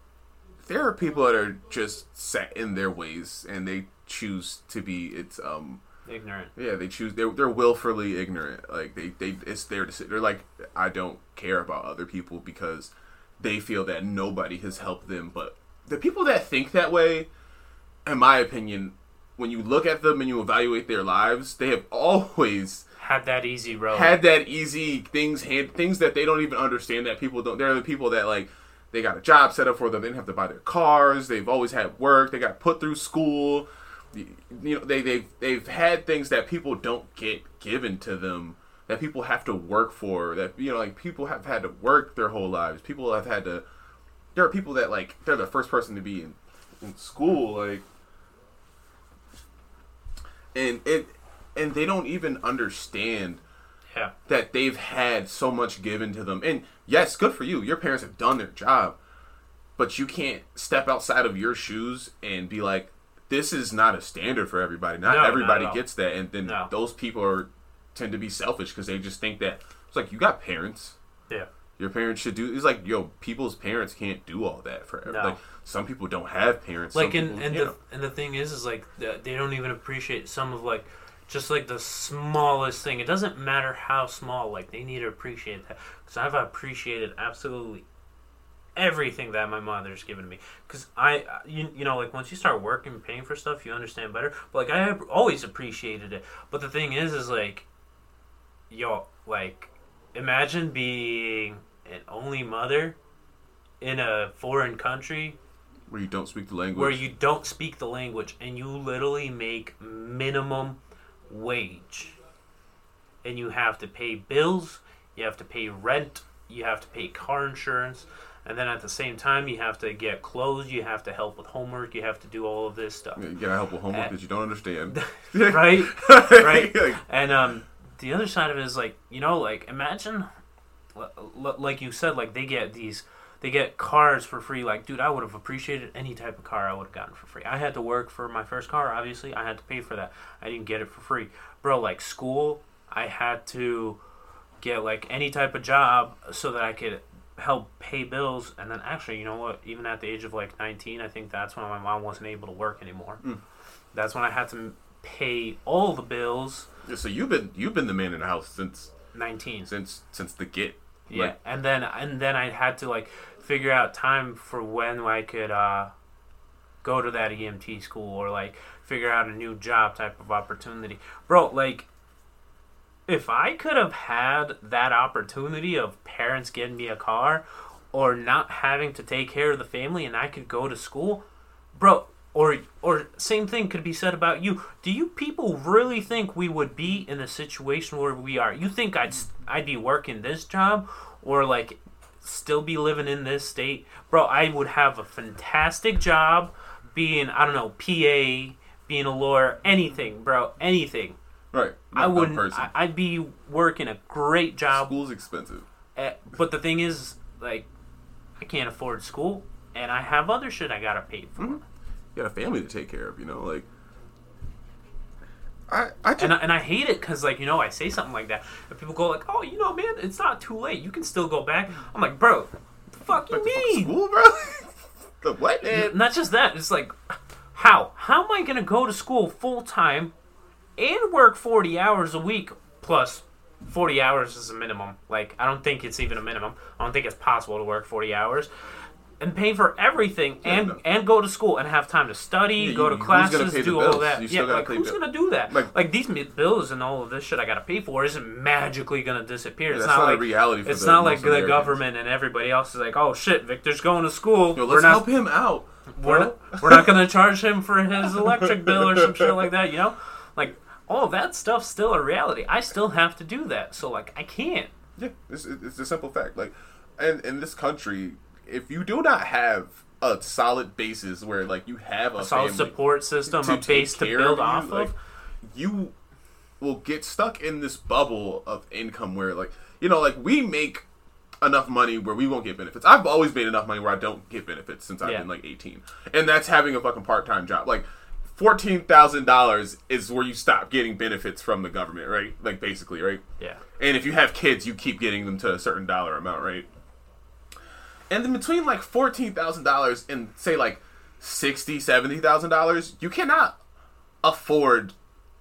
there are people that are just set in their ways, and they choose to be it's um ignorant. Yeah, they choose. They're they're willfully ignorant. Like they they it's their decision. They're like, I don't care about other people because they feel that nobody has helped them. But the people that think that way. In my opinion, when you look at them and you evaluate their lives, they have always had that easy road, had that easy things, hand, things that they don't even understand. That people don't. They're the people that like they got a job set up for them. They didn't have to buy their cars. They've always had work. They got put through school. You know, they they've they've had things that people don't get given to them. That people have to work for. That you know, like people have had to work their whole lives. People have had to. There are people that like they're the first person to be in, in school, like. And it, and they don't even understand yeah. that they've had so much given to them. And yes, good for you. Your parents have done their job. But you can't step outside of your shoes and be like, this is not a standard for everybody. Not no, everybody not gets that. And then no. those people are tend to be selfish because they just think that. It's like, you got parents. Yeah. Your parents should do... It's like, yo, people's parents can't do all that forever. No. Like, some people don't have parents. Like, and, people, and, the, and the thing is, is like, they don't even appreciate some of, like, Just like the smallest thing. It doesn't matter how small. Like, they need to appreciate that. Because I've appreciated absolutely everything that my mother's given me. Because I, you, you know, like, once you start working and paying for stuff, you understand better. But, like, I have always appreciated it. But the thing is, is, like, yo, like, imagine being an only mother in a foreign country. Where you don't speak the language. Where you don't speak the language. And you literally make minimum wage. And you have to pay bills. You have to pay rent. You have to pay car insurance. And then at the same time, you have to get clothes. You have to help with homework. You have to do all of this stuff. Yeah, you gotta help with homework that you don't understand. Right? Right? And um, the other side of it is, like, you know, like, imagine, like you said, like, they get these... They get cars for free. Like, dude, I would have appreciated any type of car I would have gotten for free. I had to work for my first car, obviously. I had to pay for that. I didn't get it for free. Bro, like, school, I had to get, like, any type of job so that I could help pay bills. And then, actually, you know what? Even at the age of, like, nineteen, I think that's when my mom wasn't able to work anymore. Mm. That's when I had to pay all the bills. Yeah, so you've been you've been the man in the house since... nineteen. Since since the get. Yeah, like, and then and then I had to, like, figure out time for when I could uh, go to that E M T school or, like, figure out a new job type of opportunity. Bro, like, if I could have had that opportunity of parents getting me a car or not having to take care of the family and I could go to school, bro, or or same thing could be said about you. Do you people really think we would be in the situation where we are? You think I'd I'd be working this job or, like, still be living in this state? Bro, I would have a fantastic job being, I don't know, P A, being a lawyer, anything, bro, anything. Right. Not I wouldn't, I, I'd be working a great job. School's expensive. At, but the thing is, like, I can't afford school, and I have other shit I gotta pay for. Mm-hmm. You got a family to take care of, you know, like, I, I just, and, I, and I hate it because, like, you know, I say something like that and people go like, oh, you know, man, it's not too late. You can still go back. I'm like, bro, the fuck you mean? School, bro? The what, man? Not just that. It's like, how? How am I going to go to school full time and work forty hours a week plus forty hours is a minimum. Like, I don't think it's even a minimum. I don't think it's possible to work forty hours. And pay for everything, yeah, and, no. and go to school, and have time to study, yeah, you, go to classes, do all of that. You yeah, like, who's going to do that? Like, like, these bills and all of this shit I got to pay for isn't magically going to disappear. Yeah, it's not, not like, a reality for It's not like the government and everybody else is like, oh, shit, Victor's going to school. Yo, let's we're not, help him out. We're not, we're not going to charge him for his electric bill or some shit like that, you know? Like, all that stuff's still a reality. I still have to do that, so, like, I can't. Yeah, it's, it's a simple fact. Like, and in this country... If you do not have a solid basis where, like, you have a, a solid support system, a base to build you, off like, of, you will get stuck in this bubble of income where, like, you know, like, we make enough money where we won't get benefits. I've always made enough money where I don't get benefits since I've yeah. been, like, eighteen. And that's having a fucking part-time job. Like, fourteen thousand dollars is where you stop getting benefits from the government, right? Like, basically, right? Yeah. And if you have kids, you keep getting them to a certain dollar amount, right? And then between, like, fourteen thousand dollars and, say, like, sixty thousand dollars, seventy thousand dollars, you cannot afford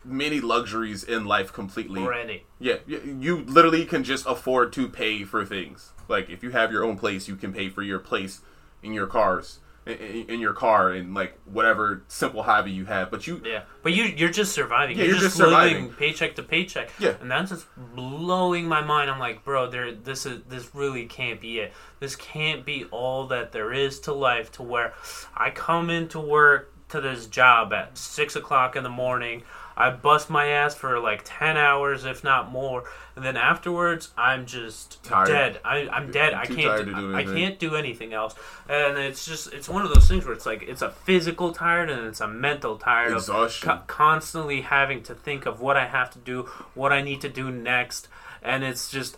many luxuries in life completely. Or any. Yeah. You literally can just afford to pay for things. Like, if you have your own place, you can pay for your place in your cars, in your car, and, like, whatever simple hobby you have. But you... Yeah. But you, you're just surviving. Yeah, you're, you're just, just surviving. Living paycheck to paycheck. Yeah. And that's just blowing my mind. I'm like, bro, there. This is this really can't be it. This can't be all that there is to life to where I come into work to this job at six o'clock in the morning. I bust my ass for, like, ten hours, if not more. And then afterwards, I'm just tired. dead. I, I'm dead. I'm I can't do, do I can't do anything else. And it's just, it's one of those things where it's like, it's a physical tired and it's a mental tired. Exhaustion. Of co- constantly having to think of what I have to do, what I need to do next. And it's just...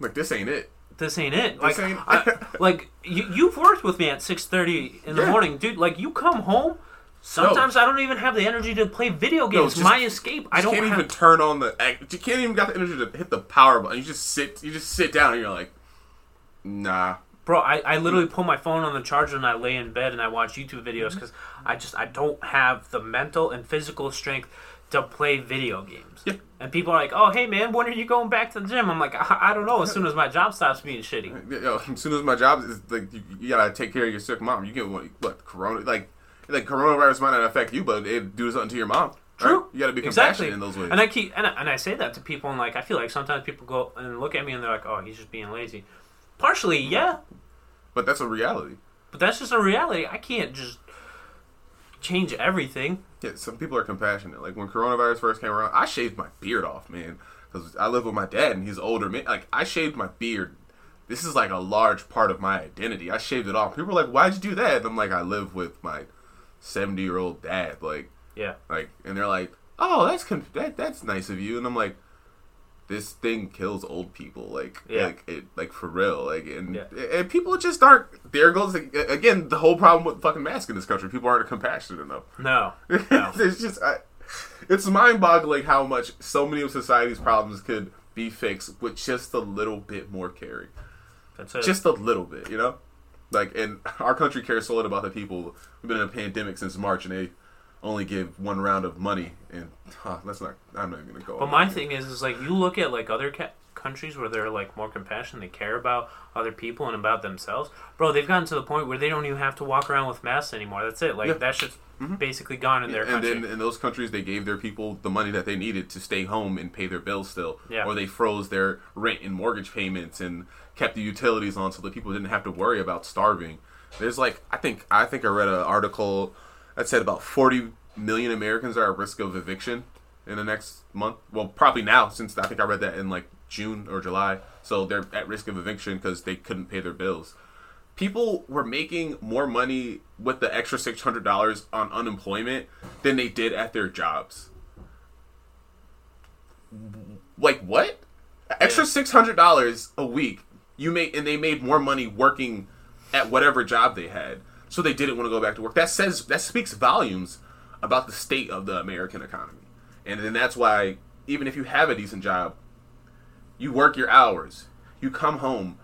Like, this ain't it. This ain't it. Like, this ain't... I, like you, you've worked with me at six thirty in the yeah. morning. Dude, like, you come home... Sometimes no. I don't even have the energy to play video games. No, just, my escape. I don't can't have... even turn on the. You can't even got the energy to hit the power button. You just sit. You just sit down and you're like, nah, Bro, I, I literally put my phone on the charger and I lay in bed and I watch YouTube videos because I just I don't have the mental and physical strength to play video games. Yeah. And people are like, oh, hey, man, when are you going back to the gym? I'm like, I, I don't know. As soon as my job stops being shitty. Yo, as soon as my job is, like, you, you got to take care of your sick mom. You get, what, what corona, like, like, coronavirus might not affect you, but it do something to your mom. True. Right? You got to be compassionate exactly. in those ways. And I keep and I, and I say that to people, and, like, I feel like sometimes people go and look at me and they're like, oh, he's just being lazy. Partially, yeah. But that's a reality. But that's just a reality. I can't just change everything. Yeah, some people are compassionate. Like, when coronavirus first came around, I shaved my beard off, man. Because I live with my dad, and he's older. Man, like, I shaved my beard. This is, like, a large part of my identity. I shaved it off. People were like, why'd you do that? And I'm like, I live with my seventy-year-old dad. Like, yeah. Like, and they're like, oh, that's con- that, that's nice of you. And I'm like, this thing kills old people, like, yeah. like, it, like, for real, like, and, yeah. and people just aren't, there goes, again, the whole problem with fucking masks in this country, people aren't compassionate enough. No, no. It's just, I, it's mind-boggling how much so many of society's problems could be fixed with just a little bit more caring. That's it. Just a little bit, you know? Like, and our country cares so little about the people. We've been in a pandemic since March, and they only give one round of money, and huh, that's not, I'm not even going to go. But my thing is, is like, you look at, like, other ca- countries where they're, like, more compassionate, they care about other people and about themselves. Bro, they've gotten to the point where they don't even have to walk around with masks anymore. That's it. Like, yeah. that shit's mm-hmm. basically gone in yeah, their and country. And then in those countries, they gave their people the money that they needed to stay home and pay their bills still. Yeah. Or they froze their rent and mortgage payments and kept the utilities on so that people didn't have to worry about starving. There's, like, I think, I think I read an article that said about forty million Americans are at risk of eviction in the next month. Well, probably now, since I think I read that in, like, June or July. So they're at risk of eviction because they couldn't pay their bills. People were making more money with the extra six hundred dollars on unemployment than they did at their jobs. Like, what? Yeah. Extra six hundred dollars a week. You made, and they made more money working at whatever job they had. So they didn't want to go back to work. That says, that speaks volumes about the state of the American economy. And then that's why, even if you have a decent job, you work your hours. You come home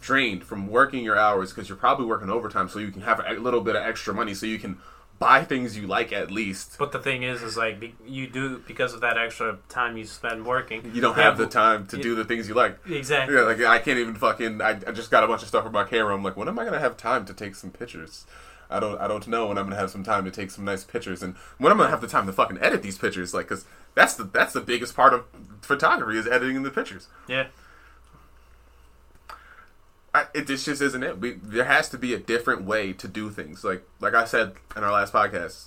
drained from working your hours because you're probably working overtime so you can have a little bit of extra money so you can buy things you like at least. But the thing is, is like, you do, because of that extra time you spend working, you don't have, have the time to you, do the things you like. Exactly. Yeah, like, I can't even fucking, I, I just got a bunch of stuff for my camera. I'm like, when am I going to have time to take some pictures? I don't I don't know when I'm going to have some time to take some nice pictures and when I'm going to have the time to fucking edit these pictures, like, because that's the, that's the biggest part of photography is editing the pictures. Yeah. I, it just, just isn't it. We, there has to be a different way to do things. Like like I said in our last podcast,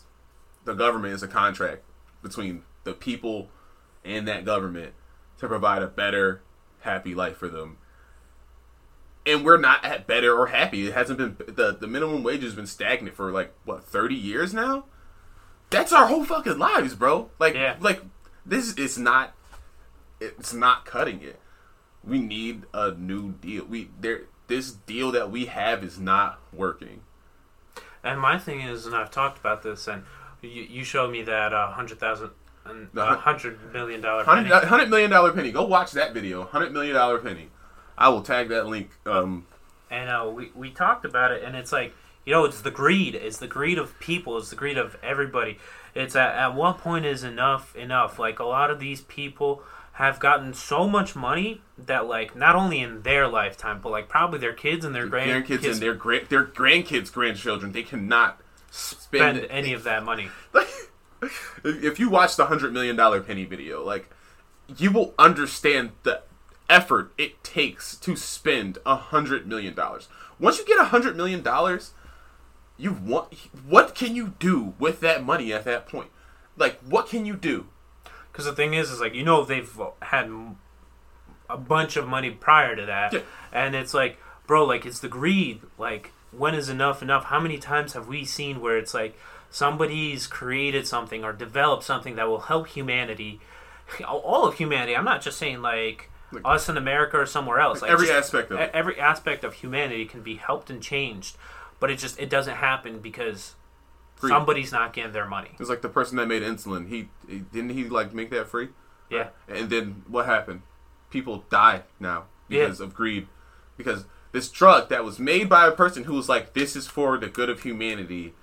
the government is a contract between the people and that government to provide a better, happy life for them. And we're not at better or happy. It hasn't been, the, the minimum wage has been stagnant for, like, what, thirty years now? That's our whole fucking lives, bro. Like, yeah. like this is not, it's not cutting it. We need a new deal. We there. This deal that we have is not working. And my thing is, and I've talked about this, and you, you showed me that uh, one hundred thousand dollars uh, one hundred million dollars penny. one hundred million dollars penny. Go watch that video. one hundred million dollars penny. I will tag that link. Um, and uh, we, we talked about it, and it's like, you know, it's the greed. It's the greed of people. It's the greed of everybody. It's at, at what point is enough enough? Like, a lot of these people have gotten so much money that, like, not only in their lifetime, but, like, probably their kids and their, their grandkids. Grandkids and their, gra- their grandkids, grandchildren, they cannot spend, spend any of that money. Like, if you watch the one hundred million dollars penny video, like, you will understand the effort it takes to spend one hundred million dollars. Once you get one hundred million dollars, you want, what can you do with that money at that point? Like, what can you do? Because the thing is, is like, you know, they've had a bunch of money prior to that. Yeah. And it's like, bro, like, it's the greed. Like, when is enough enough? How many times have we seen where it's like somebody's created something or developed something that will help humanity, all of humanity? I'm not just saying, like, like us in America or somewhere else. Like, every aspect of it. Every aspect of humanity can be helped and changed. But it just, it doesn't happen because free. Somebody's not getting their money. It's like the person that made insulin. He, he didn't he like make that free? Yeah. And then what happened? People die now because yeah. of greed. Because This drug that was made by a person who was like, this is for the good of humanity.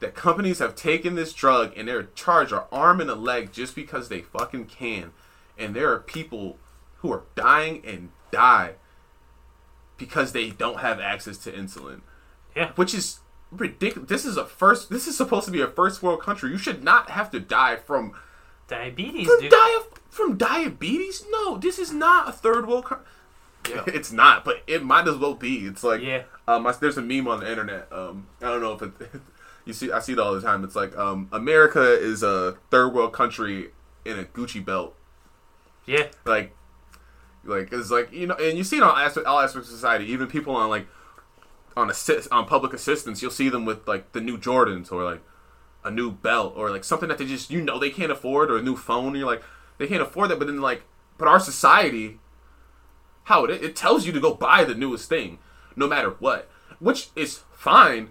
That companies have taken this drug and they're charged an arm and a leg just because they fucking can. And there are people who are dying and die because they don't have access to insulin. Yeah. Which is ridiculous. This is a first, this is supposed to be a first world country. You should not have to die from diabetes, from dude. Di- from diabetes? No, this is not a third world country. Yeah. It's not, but it might as well be. It's like, yeah. um, I, there's a meme on the internet. Um, I don't know if it, you see, I see it all the time. It's like, um, America is a third world country in a Gucci belt. Yeah. Like, like it's like, you know, and you see it on aspect, all aspects of society. Even people on like on assist, on public assistance, you'll see them with like the new Jordans or like a new belt or like something that they just, you know, they can't afford, or a new phone. And you're like, they can't afford that, but then like, but our society. How it it tells you to go buy the newest thing, no matter what, which is fine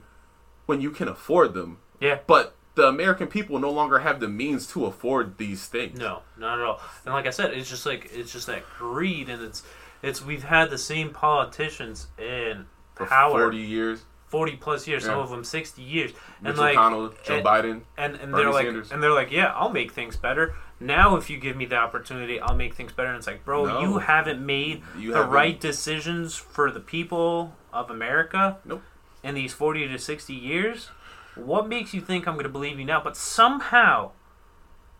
when you can afford them. Yeah. But the American people no longer have the means to afford these things. No, not at all. And like I said, it's just like it's just that greed, and it's it's we've had the same politicians in for power forty years, forty plus years, yeah. Some of them sixty years, Mitch and like O'Connell, Joe and, Biden, and, and, and they're like Sanders. And they're like, yeah, I'll make things better. Now, if you give me the opportunity, I'll make things better. And it's like, bro, no, you haven't made you the haven't. right decisions for the people of America nope. in these forty to sixty years. What makes you think I'm going to believe you now? But somehow,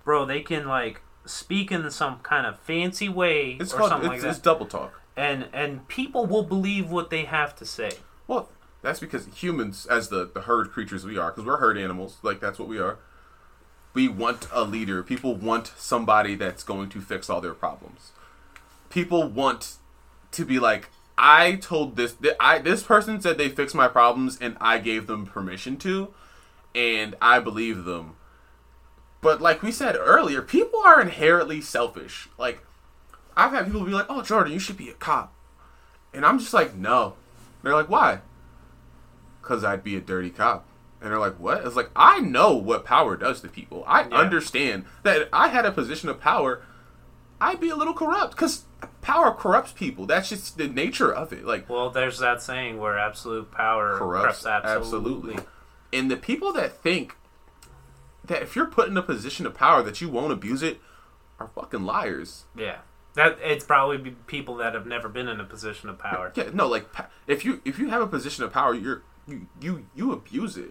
bro, they can, like, speak in some kind of fancy way it's or called, something it's, like that. It's double talk. And and people will believe what they have to say. Well, that's because humans, as the, the herd creatures we are, because we're herd animals, like, that's what we are. We want a leader. People want somebody that's going to fix all their problems. People want to be like, I told this, th- I this person said they fixed my problems, and I gave them permission to, and I believe them. But like we said earlier, people are inherently selfish. Like, I've had people be like, oh, Jordan, you should be a cop. And I'm just like, no. They're like, why? Because I'd be a dirty cop. And they're like, what? It's like, I know what power does to people. I yeah. understand that if I had a position of power, I'd be a little corrupt. Because power corrupts people. That's just the nature of it. Like, well, there's that saying where absolute power corrupts, corrupts absolutely. absolutely. And the people that think that if you're put in a position of power that you won't abuse it are fucking liars. Yeah. That it's probably people that have never been in a position of power. Yeah, no, like, if you if you have a position of power, you're, you, you, you abuse it.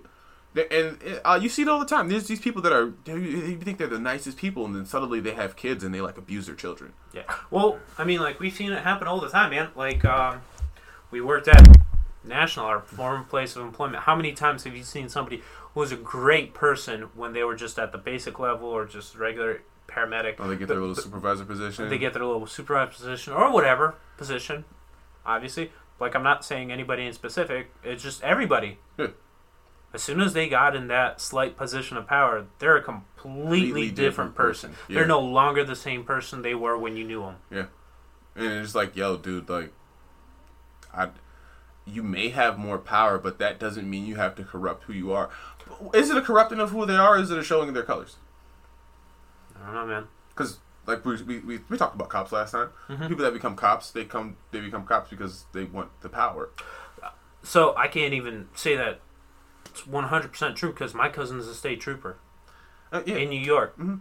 And uh, you see it all the time. There's these people that are, you think they're the nicest people, and then suddenly they have kids and they, like, abuse their children. Yeah. Well, I mean, like, we've seen it happen all the time, man. Like, um, we worked at National, our former place of employment. How many times have you seen somebody who was a great person when they were just at the basic level or just regular paramedic? Or they get their little supervisor position. They get their little supervisor position or whatever position, obviously. Like, I'm not saying anybody in specific. It's just everybody. Yeah. As soon as they got in that slight position of power, they're a completely, completely different, different person. person. Yeah. They're no longer the same person they were when you knew them. Yeah. And it's like, yo, dude, like, I, you may have more power, but that doesn't mean you have to corrupt who you are. Is it a corrupting of who they are, or is it a showing of their colors? I don't know, man. Because, like, we, we we we talked about cops last time. Mm-hmm. People that become cops, they come they become cops because they want the power. So, I can't even say that. It's one hundred percent true because my cousin's a state trooper uh, yeah. in New York. Mm-hmm.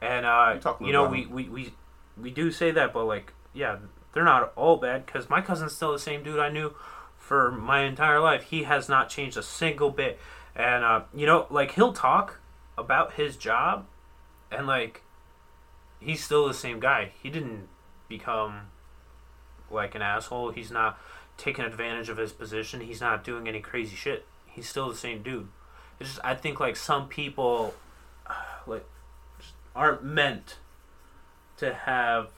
And, uh, you, you know, we, we, we, we do say that, but, like, yeah, they're not all bad because my cousin's still the same dude I knew for my entire life. He has not changed a single bit. And, uh, you know, like, he'll talk about his job and, like, he's still the same guy. He didn't become, like, an asshole. He's not taking advantage of his position. He's not doing any crazy shit. He's still the same dude. It's just, I think, like, some people like just aren't meant to have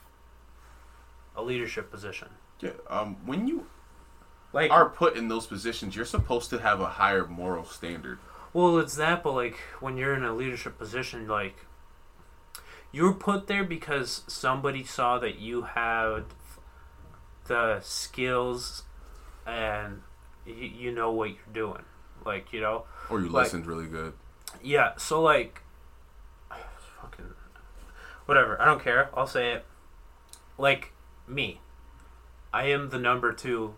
a leadership position. Yeah. Um. When you like are put in those positions, you're supposed to have a higher moral standard. Well, it's that, but like when you're in a leadership position, like you're put there because somebody saw that you had the skills and you, you know what you're doing. Like, you know, or your lesson's like, really good. Yeah, so like, fucking, whatever. I don't care. I'll say it. Like me, I am the number two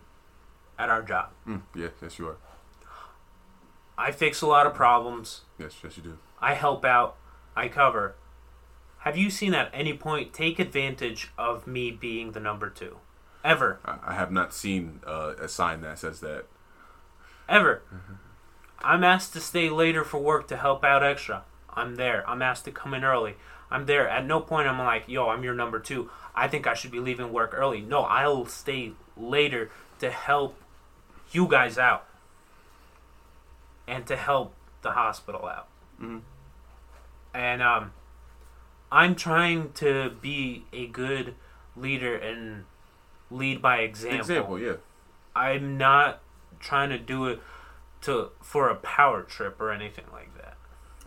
at our job. Mm, yeah, yes, you are. I fix a lot of problems. Yes, yes, you do. I help out. I cover. Have you seen at any point take advantage of me being the number two? Ever. I have not seen uh, a sign that says that. Ever. Mm-hmm. I'm asked to stay later for work to help out extra. I'm there. I'm asked to come in early. I'm there. At no point I'm like, yo, I'm your number two. I think I should be leaving work early. No, I'll stay later to help you guys out. And to help the hospital out. Mm-hmm. And um, I'm trying to be a good leader and lead by example. Example, yeah. I'm not trying to do it to for a power trip or anything like that.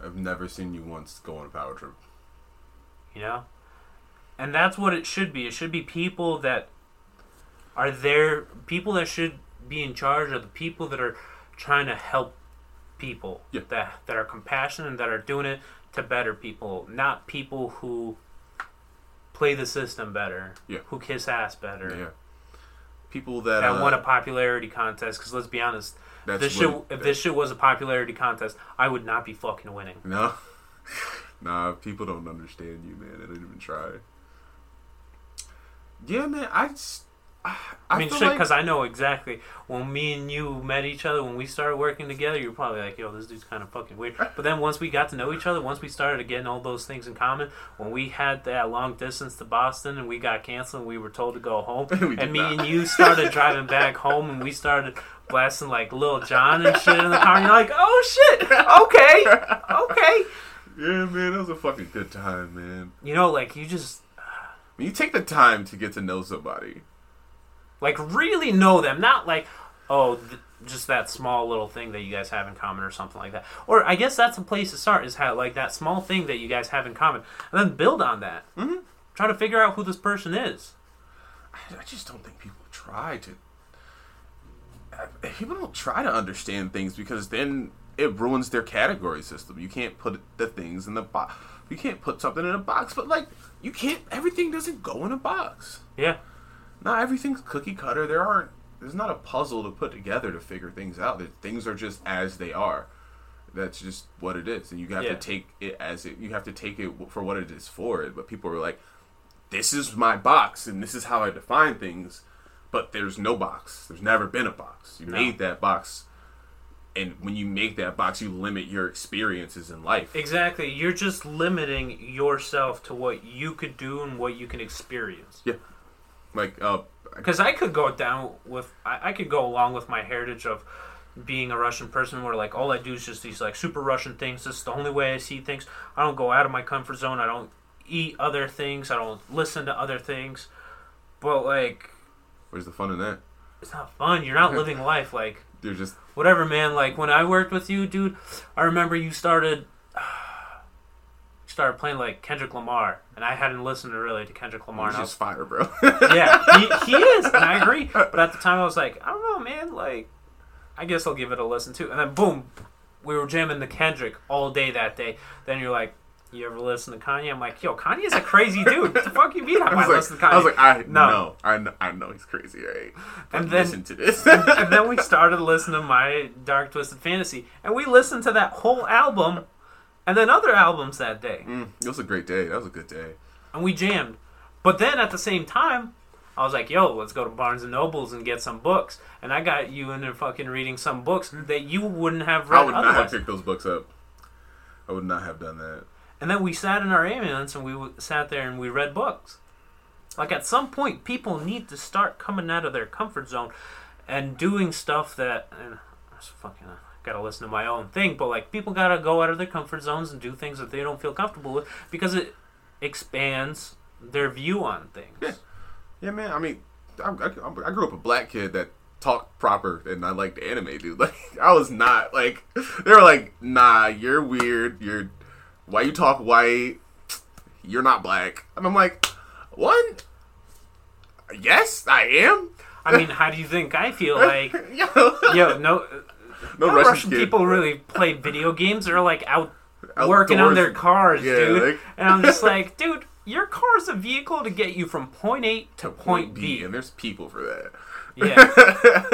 I've never seen you once go on a power trip. You know? And that's what it should be. It should be people that are there, people that should be in charge are the people that are trying to help people. Yeah. That, that are compassionate and that are doing it to better people, not people who play the system better, yeah. who kiss ass better. Yeah, yeah. People that... That uh, won a popularity contest, because let's be honest, that's this shit, if this shit was a popularity contest, I would not be fucking winning. No. Nah, people don't understand you, man. They don't even try. Yeah, man, I... I, I mean, shit, because like... I know exactly. When me and you met each other, when we started working together, you were probably like, yo, this dude's kind of fucking weird. But then once we got to know each other, once we started getting all those things in common, when we had that long distance to Boston and we got canceled and we were told to go home, and me not. and you started driving back home and we started blasting like Lil John and shit in the car, and you're like, oh shit, okay, okay. Yeah, man, that was a fucking good time, man. You know, like, you just... When you take the time to get to know somebody... Like, really know them. Not like, oh, th- just that small little thing that you guys have in common or something like that. Or I guess that's a place to start is how, like, that small thing that you guys have in common. And then build on that. Mm-hmm. Try to figure out who this person is. I, I just don't think people try to... I, people don't try to understand things because then it ruins their category system. You can't put the things in the box. You can't put something in a box, but, like, you can't... Everything doesn't go in a box. Yeah. Not everything's cookie cutter. There aren't. There's not a puzzle to put together to figure things out. That things are just as they are. That's just what it is, and you have yeah. to take it as it. You have to take it for what it is for it. But people are like, "This is my box, and this is how I define things." But there's no box. There's never been a box. You no. made that box, and when you make that box, you limit your experiences in life. Exactly. You're just limiting yourself to what you could do and what you can experience. Yeah. Like, uh, because I could go down with, I, I could go along with my heritage of being a Russian person, where like all I do is just these like super Russian things. This is the only way I see things. I don't go out of my comfort zone. I don't eat other things. I don't listen to other things. But like, where's the fun in that? It's not fun. You're not living life. Like, you're just whatever, man. Like when I worked with you, dude, I remember you started. started playing like Kendrick Lamar, and I hadn't listened to really to Kendrick Lamar. He's just fire, bro. Yeah, he, he is, and I agree. But at the time, I was like, I don't know, man. Like, I guess I'll give it a listen too. And then boom, we were jamming the Kendrick all day that day. Then you're like, you ever listen to Kanye? I'm like, yo, Kanye's a crazy dude. What the fuck you mean? I, I might like, listen to Kanye. I was like, I no. know, I know, I know he's crazy, right? And then listen to this. and, and then we started listening to My Dark Twisted Fantasy, and we listened to that whole album. And then other albums that day. Mm, it was a great day. That was a good day. And we jammed. But then at the same time, I was like, yo, let's go to Barnes and Noble's and get some books. And I got you in there fucking reading some books that you wouldn't have read I would otherwise. Not have picked those books up. I would not have done that. And then we sat in our ambulance and we w- sat there and we read books. Like at some point, people need to start coming out of their comfort zone and doing stuff that... And I was fucking... Gotta listen to my own thing, but like people gotta go out of their comfort zones and do things that they don't feel comfortable with because it expands their view on things. Yeah, yeah, man. I mean, I, I, I grew up a black kid that talked proper, and I liked anime, dude. Like I was not like they were like, nah, you're weird. You're why you talk white? You're not black. And I'm like, what? Yes, I am. I mean, how do you think I feel? Like, yo, yo, no. No Russian, Russian people really play video games. They're like out Outdoors. working on their cars, yeah, dude. Like... And I'm just like, dude, your car's a vehicle to get you from point A to point, point B. B. And there's people for that. Yeah.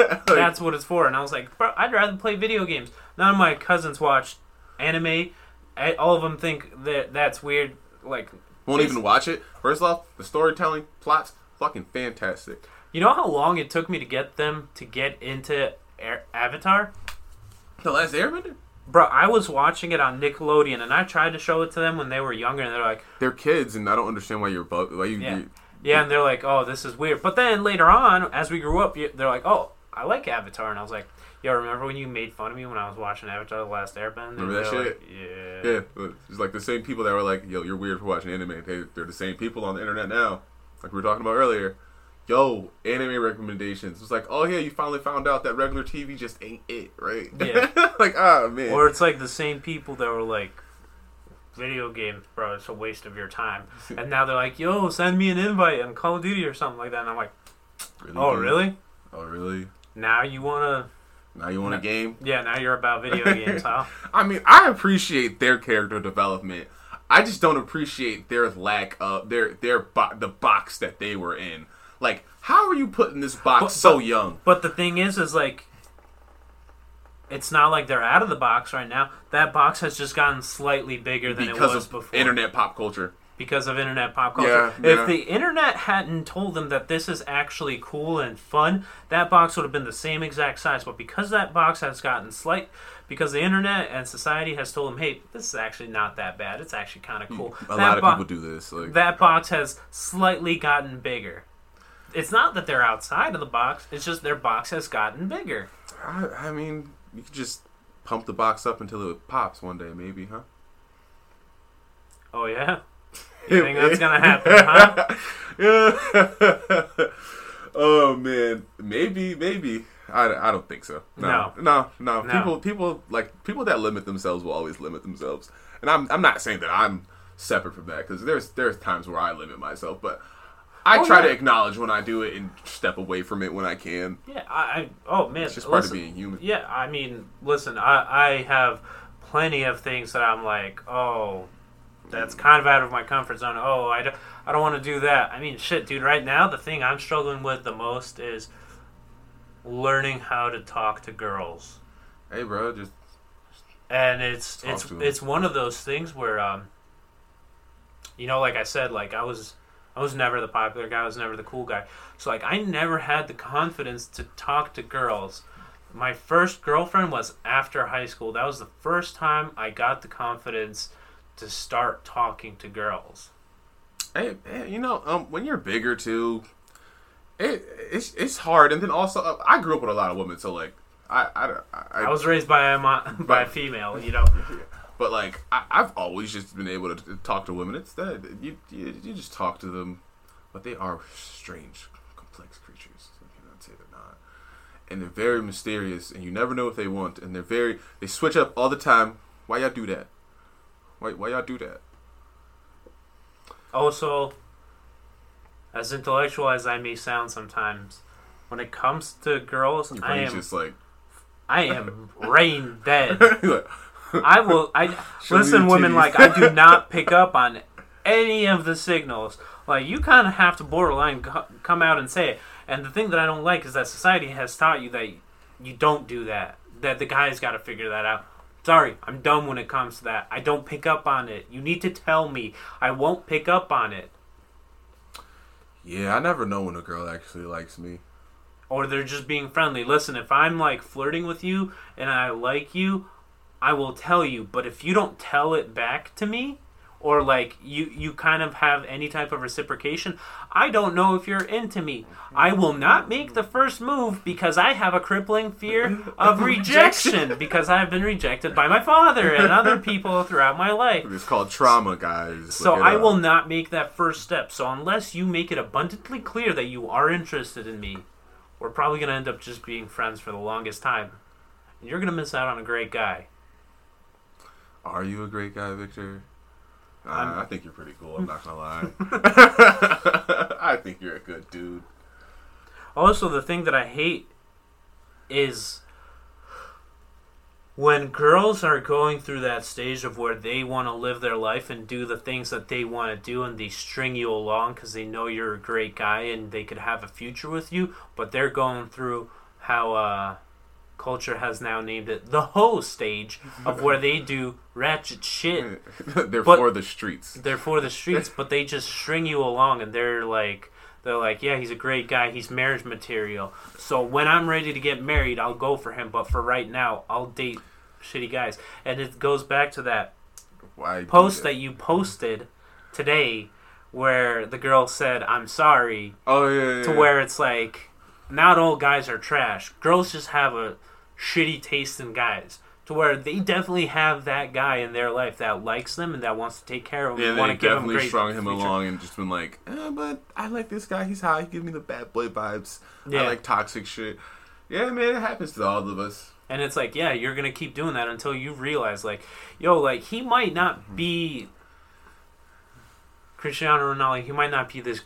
Like, that's what it's for. And I was like, bro, I'd rather play video games. None of my cousins watch anime. I, all of them think that that's weird. Like, won't even watch it. First off, the storytelling, plots, fucking fantastic. You know how long it took me to get them to get into Air- Avatar? The Last Airbender? Bro, I was watching it on Nickelodeon, and I tried to show it to them when they were younger, and they're like... They're kids, and I don't understand why you're... Bu- why you, yeah. You, yeah, and they're like, oh, this is weird. But then later on, as we grew up, they're like, oh, I like Avatar. And I was like, yo, remember when you made fun of me when I was watching Avatar The Last Airbender? Remember that shit? Like, yeah. Yeah, it's like the same people that were like, yo, you're weird for watching anime. They, they're the same people on the internet now, like we were talking about earlier. Yo, anime recommendations. It's like, oh yeah, you finally found out that regular T V just ain't it, right? Yeah. Like, ah, oh, man. Or it's like the same people that were like, video games, bro, it's a waste of your time. And now they're like, yo, send me an invite on Call of Duty or something like that. And I'm like, really, oh, dude? Really? Oh, really? Now you want to... Now you want a now, game? Yeah, now you're about video games, huh? I mean, I appreciate their character development. I just don't appreciate their lack of... their their bo- the box that they were in. Like, how are you putting this box but, so but, young? But the thing is, is like, it's not like they're out of the box right now. That box has just gotten slightly bigger than because it was before. Because of internet pop culture. Because of internet pop culture. Yeah, if yeah. the internet hadn't told them that this is actually cool and fun, that box would have been the same exact size. But because that box has gotten slight, because the internet and society has told them, hey, this is actually not that bad. It's actually kind of cool. A that lot of bo- people do this. Like, that box has slightly gotten bigger. It's not that they're outside of the box. It's just their box has gotten bigger. I, I mean, you could just pump the box up until it pops one day, maybe, huh? Oh, yeah? You think that's going to happen, huh? Yeah. Oh, man. Maybe, maybe. I, I don't think so. No. No, no. no. no. People, people, like, people that limit themselves will always limit themselves. And I'm I'm not saying that I'm separate from that, because there's, there's times where I limit myself, but... I oh, try yeah. to acknowledge when I do it and step away from it when I can. Yeah, I... I oh, man. It's just part listen, of being human. Yeah, I mean, listen, I, I have plenty of things that I'm like, oh, that's kind of out of my comfort zone. Oh, I don't, I don't want to do that. I mean, shit, dude, right now, the thing I'm struggling with the most is learning how to talk to girls. Hey, bro, just... And it's, it's, it's one of those things where, um, you know, like I said, like, I was... I was never the popular guy. I was never the cool guy. So, like, I never had the confidence to talk to girls. My first girlfriend was after high school. That was the first time I got the confidence to start talking to girls. Hey, you know, um, when you're bigger, too, it it's, it's hard. And then also, uh, I grew up with a lot of women, so, like, I... I, I, I was raised by a, by a female, you know? But, like, I, I've always just been able to talk to women. It's that you, you you just talk to them, but they are strange, complex creatures. I cannot say they're not. And they're very mysterious, and you never know what they want. And they're very... They switch up all the time. Why y'all do that? Why, why y'all do that? Also, as intellectual as I may sound sometimes, when it comes to girls, I am... just like... I am brain dead. Like, I will. I listen, women. Like, I do not pick up on any of the signals. Like, you kind of have to borderline co- come out and say it. And the thing that I don't like is that society has taught you that you don't do that. That the guy's got to figure that out. Sorry, I'm dumb when it comes to that. I don't pick up on it. You need to tell me. I won't pick up on it. Yeah, I never know when a girl actually likes me. Or they're just being friendly. Listen, if I'm like flirting with you and I like you, I will tell you, but if you don't tell it back to me, or like you, you kind of have any type of reciprocation, I don't know if you're into me. I will not make the first move because I have a crippling fear of rejection because I've been rejected by my father and other people throughout my life. It's called trauma, guys. So I will not make that first step. So unless you make it abundantly clear that you are interested in me, we're probably going to end up just being friends for the longest time. And you're going to miss out on a great guy. Are you a great guy, Victor? Uh, I think you're pretty cool. I'm not going to lie. I think you're a good dude. Also, the thing that I hate is when girls are going through that stage of where they want to live their life and do the things that they want to do, and they string you along because they know you're a great guy and they could have a future with you, but they're going through how uh, culture has now named it the hoe stage of where they do ratchet shit. They're but for the streets. They're for the streets, but they just string you along, and they're like... They're like, yeah, he's a great guy. He's marriage material. So when I'm ready to get married, I'll go for him. But for right now, I'll date shitty guys. And it goes back to that Why post that? that you posted today where the girl said, I'm sorry. Oh, yeah, yeah. To yeah. where it's like, not all guys are trash. Girls just have a shitty taste in guys. To where they definitely have that guy in their life that likes them and that wants to take care of them. Yeah, and they want to definitely give him strung him future. along and just been like, eh, but I like this guy. He's high. He gives me the bad boy vibes. Yeah. I like toxic shit. Yeah, man, it happens to all of us. And it's like, yeah, you're going to keep doing that until you realize, like, yo, like, he might not be Cristiano Ronaldo. He might not be this,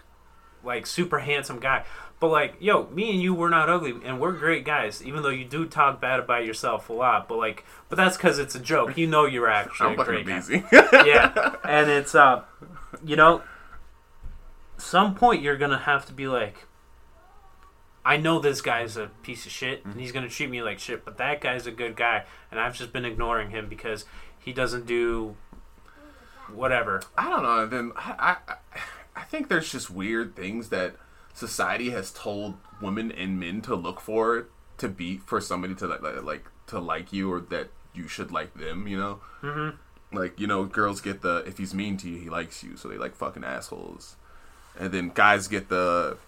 like, super handsome guy. But, like, yo, me and you, we're not ugly, and we're great guys, even though you do talk bad about yourself a lot. But, like, but that's because it's a joke. You know you're actually I'm a great busy. guy. Yeah. And it's, uh, you know, some point you're going to have to be like, I know this guy's a piece of shit, and he's going to treat me like shit, but that guy's a good guy, and I've just been ignoring him because he doesn't do whatever. I don't know. Then I, I, I think there's just weird things that society has told women and men to look for to be for somebody to like, like to like you, or that you should like them, you know? Mm-hmm. Like, you know, girls get the, if he's mean to you, he likes you, so they like fucking assholes. And then guys get the,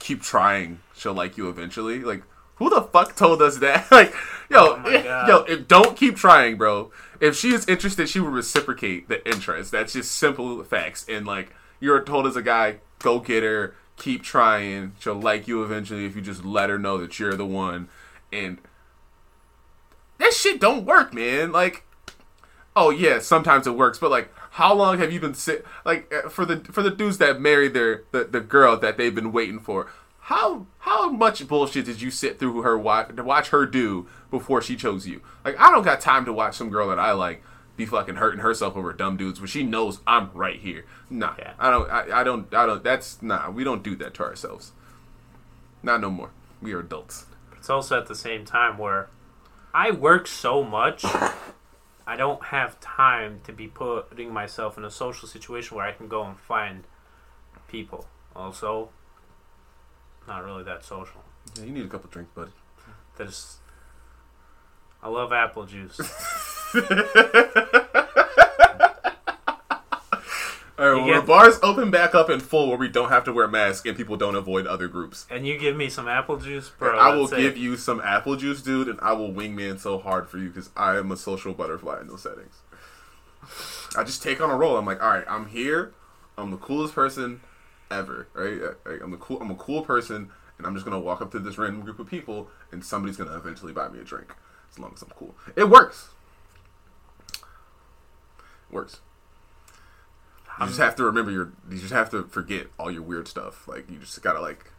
keep trying, she'll like you eventually. Like, who the fuck told us that? Like, yo, oh if, yo, if don't keep trying, bro. If she is interested, she will reciprocate the interest. That's just simple facts. And like, you're told as a guy, go get her. Keep trying. She'll like you eventually if you just let her know that you're the one. And that shit don't work, man. Like, oh yeah, sometimes it works, but like, how long have you been sit like for the for the dudes that marry their the, the girl that they've been waiting for? How how much bullshit did you sit through her watch to watch her do before she chose you? Like, I don't got time to watch some girl that I like be fucking hurting herself over dumb dudes when she knows I'm right here. Nah, yeah. I don't, I, I don't, I don't, that's, nah, we don't do that to ourselves. Not no more. We are adults. It's also at the same time where I work so much, I don't have time to be putting myself in a social situation where I can go and find people. Also, not really that social. Yeah, you need a couple drinks, buddy. There's, I love apple juice. All right, when well, the bars open back up in full where we don't have to wear masks and people don't avoid other groups. And you give me some apple juice, bro. I will give it. you some apple juice, dude, and I will wingman so hard for you because I am a social butterfly in those settings. I just take on a role. I'm like, all right, I'm here. I'm the coolest person ever, right? I'm the cool. I'm a cool person, and I'm just gonna walk up to this random group of people, and somebody's gonna eventually buy me a drink as long as I'm cool. It works. Works. You just have to remember your. You just have to forget all your weird stuff. Like, you just gotta like,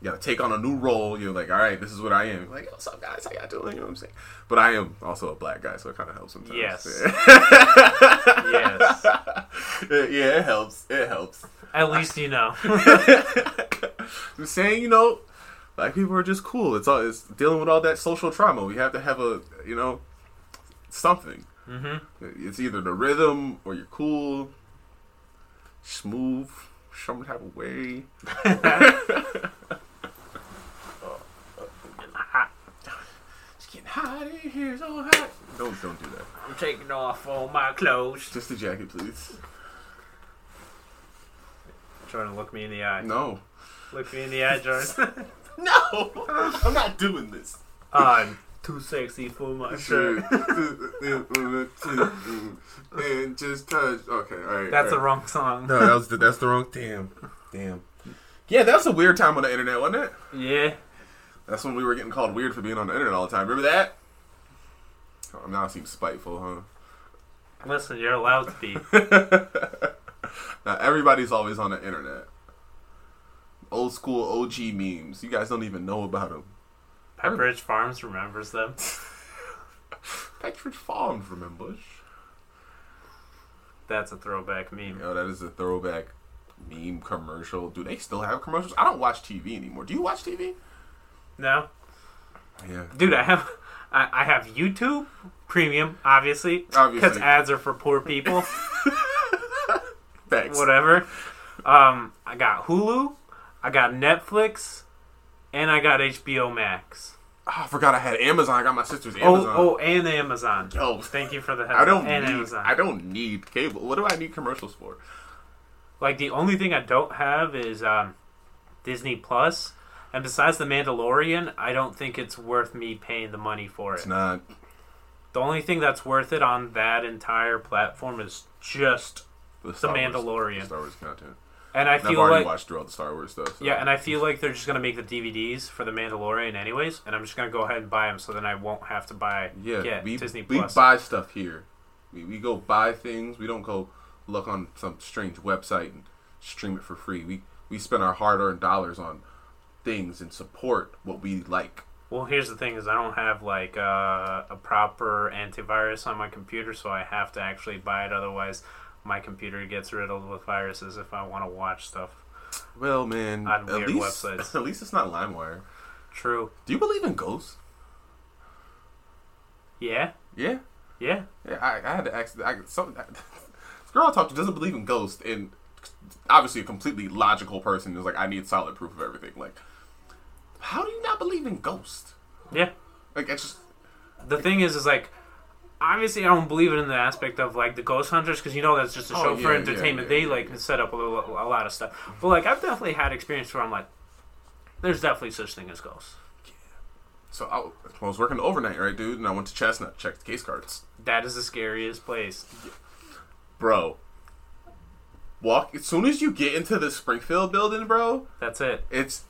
you gotta take on a new role. You're like, all right, this is what I am. You're like, what's up, guys? How y'all doing? You know what I'm saying? But I am also a black guy, so it kind of helps sometimes. Yes. Yeah. Yes. Yeah, it helps. It helps. At least you know. I'm saying, you know, black people are just cool. It's all. It's dealing with all that social trauma. We have to have a, you know, something. Mm-hmm. It's either the rhythm or you're cool, smooth, some type of way. It's getting hot in here, so hot. Don't don't do that. I'm taking off all my clothes. Just the jacket, please. Trying to look me in the eye. No. Look me in the eye, Jordan. No, I'm not doing this. Um. Too sexy for my shirt. And just touch. Okay, all right. That's all right. The wrong song. No, that was the, that's the wrong. Damn, damn. Yeah, that was a weird time on the internet, wasn't it? Yeah. That's when we were getting called weird for being on the internet all the time. Remember that? Oh, now I seem spiteful, huh? Listen, you're allowed to be. Now everybody's always on the internet. Old school O G memes. You guys don't even know about them. Pentridge Farms remembers them. Pentridge Farms, remember? That's a throwback meme. Yo, that is a throwback meme commercial. Do they still have commercials? I don't watch T V anymore. Do you watch T V? No. Yeah. Dude, I have I, I have YouTube Premium, obviously. Obviously. Because ads are for poor people. Thanks. Whatever. Um, I got Hulu, I got Netflix, and I got H B O Max. Oh, I forgot I had Amazon. I got my sister's Amazon. Oh, oh and Amazon. Yo, thank you for the help. I don't and need, Amazon. I don't need cable. What do I need commercials for? Like, the only thing I don't have is um, Disney Plus. And besides The Mandalorian, I don't think it's worth me paying the money for it. It's not. The only thing that's worth it on that entire platform is just The, Star the Mandalorian. Wars, the Star Wars content. And I and feel I've already like, watched through all the Star Wars stuff. So. Yeah, and I feel like they're just going to make the D V Ds for The Mandalorian anyways, and I'm just going to go ahead and buy them so then I won't have to buy yeah, get we, Disney+. We buy stuff here. We, we go buy things. We don't go look on some strange website and stream it for free. We, we spend our hard-earned dollars on things and support what we like. Well, here's the thing is I don't have, like, uh, a proper antivirus on my computer, so I have to actually buy it. Otherwise, my computer gets riddled with viruses if I want to watch stuff. Well, man, on weird at least, websites. At least it's not LimeWire. True. Do you believe in ghosts? Yeah. Yeah? Yeah. Yeah, I, I had to ask. I, some, I, this girl I talked to doesn't believe in ghosts, and obviously a completely logical person is like, I need solid proof of everything. Like, how do you not believe in ghosts? Yeah. Like, it's just... The like, thing is, is like... Obviously, I don't believe it in the aspect of, like, the ghost hunters, because, you know, that's just a show oh, yeah, for entertainment. Yeah, yeah, they, like, yeah. set up a, little, a lot of stuff. But, like, I've definitely had experience where I'm like, there's definitely such thing as ghosts. Yeah. So, I, I was working overnight, right, dude? And I went to Chestnut, checked the case cards. That is the scariest place. Yeah. Bro. Walk. As soon as you get into the Springfield building, bro. That's it. It's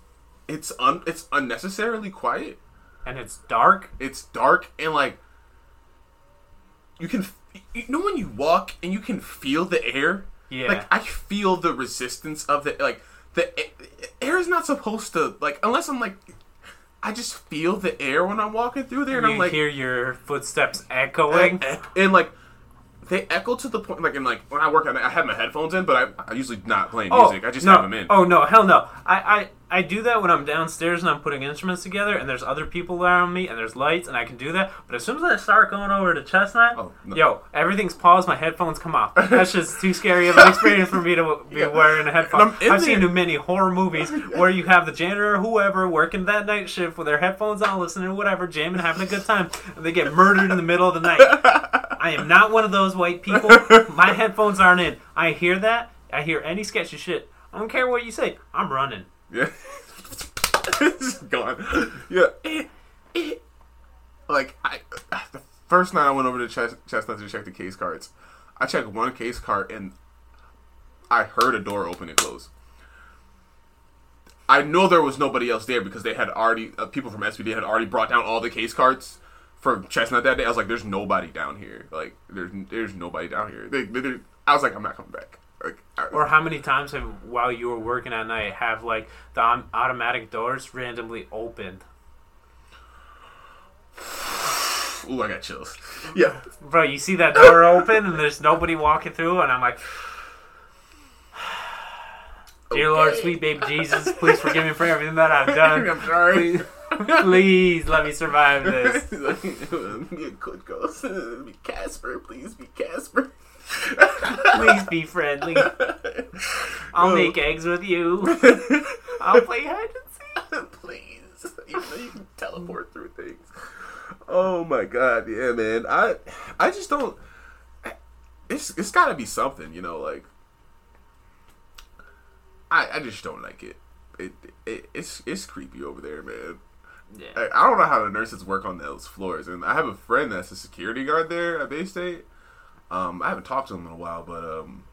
it's un, It's unnecessarily quiet. And it's dark. It's dark and, like... You can, you know, when you walk and you can feel the air. Yeah. Like I feel the resistance of the like the air is not supposed to like unless I'm like I just feel the air when I'm walking through there and you I'm like hear your footsteps echoing and, and like they echo to the point like and like when I work I have my headphones in but I I usually not playing oh, music I just no. have them in. Oh no hell no I, I I do that when I'm downstairs and I'm putting instruments together and there's other people around me and there's lights and I can do that but as soon as I start going over to Chestnut oh, no. yo everything's paused my headphones come off that's just too scary of an experience for me to be yeah. wearing a headphone. I've there. seen too many horror movies where you have the janitor or whoever working that night shift with their headphones on listening to whatever jamming having a good time and they get murdered in the middle of the night. I am not one of those white people. My headphones aren't in. I hear that. I hear any sketchy shit. I don't care what you say. I'm running. Yeah. It's gone. Yeah. Like, I, the first night I went over to Chest- Chestnut to check the case cards, I checked one case card and I heard a door open and close. I know there was nobody else there because they had already, uh, people from S B D had already brought down all the case cards. From Chestnut that day, I was like, "There's nobody down here. Like, there's there's nobody down here." They, they, I was like, "I'm not coming back." Like, I, or how many times have while you were working at night have like the automatic doors randomly opened? Ooh, I got chills. Yeah, bro, you see that door open and there's nobody walking through, and I'm like, "Dear okay. Lord, sweet baby Jesus, please forgive me for everything that I've done. I'm sorry." Please. Please let me survive this. Be a good ghost. Be Casper, please be Casper. Please be friendly. I'll no. make eggs with you. I'll play hide and seek. Please, even though you can teleport through things. Oh my god, yeah, man. I, I just don't. It's it's got to be something, you know. Like, I I just don't like it. It, it it's it's creepy over there, man. Yeah. I, I don't know how the nurses work on those floors, and I have a friend that's a security guard there at Bay State. Um, I haven't talked to him in a while, but um,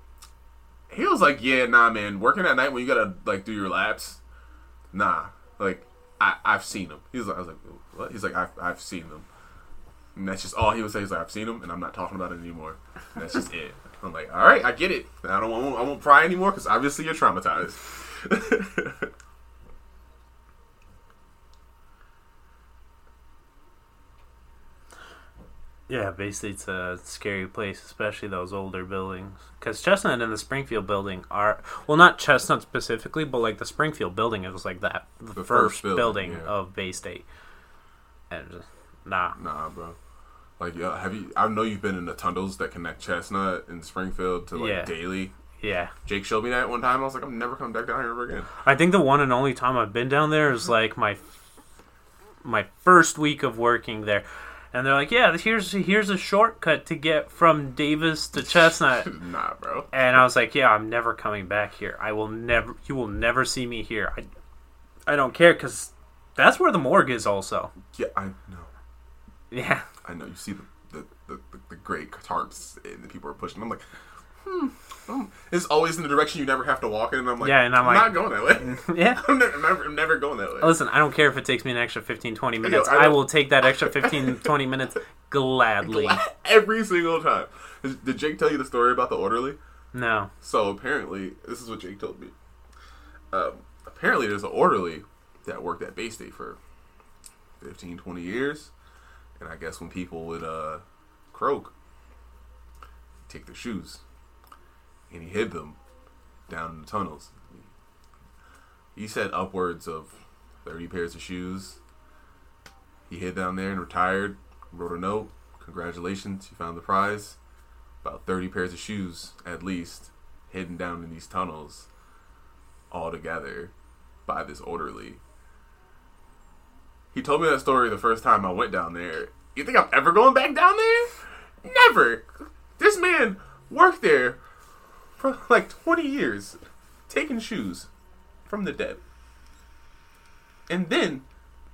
he was like, "Yeah, nah, man, working at night when you gotta like do your laps, nah." Like I I've seen him. He was like, I was like, what? He's like, I've I've seen them, and that's just all he would say. He's like, I've seen them, and I'm not talking about it anymore. And that's just it. I'm like, all right, I get it. I don't I won't, I won't pry anymore because obviously you're traumatized. Yeah, Bay State's a scary place, especially those older buildings. Because Chestnut and the Springfield building are... Well, not Chestnut specifically, but, like, the Springfield building is, like, that, the, the first, first building, building yeah. of Bay State. And just, nah. Nah, bro. Like, yo, have you... I know you've been in the tunnels that connect Chestnut and Springfield to, like, yeah. Daily. Yeah. Jake showed me that one time. I was like, I'm never coming back down here ever again. I think the one and only time I've been down there is, like, my my first week of working there. And they're like, yeah, here's here's a shortcut to get from Davis to Chestnut. Nah, bro. And I was like, yeah, I'm never coming back here. I will never. You will never see me here. I, I don't care, because that's where the morgue is also. Yeah, I know. Yeah. I know. You see the the, the, the great tarps and the people are pushing. I'm like, hmm. Oh. It's always in the direction you never have to walk in. And I'm like, yeah, and I'm, I'm like, not going that way. Yeah. I'm, never, I'm, never, I'm never going that way. Listen, I don't care if it takes me an extra fifteen, twenty minutes. Yo, I, I will take that extra fifteen, twenty minutes gladly. Every single time. Did Jake tell you the story about the orderly? No. So apparently, this is what Jake told me. Um, apparently, there's an orderly that worked at Bay State for fifteen, twenty years. And I guess when people would uh, croak, take their shoes. And he hid them down in the tunnels. He said upwards of thirty pairs of shoes. He hid down there and retired. Wrote a note. Congratulations, you found the prize. About thirty pairs of shoes, at least, hidden down in these tunnels, all together by this orderly. He told me that story the first time I went down there. You think I'm ever going back down there? Never. This man worked there for like twenty years, taking shoes from the dead. And then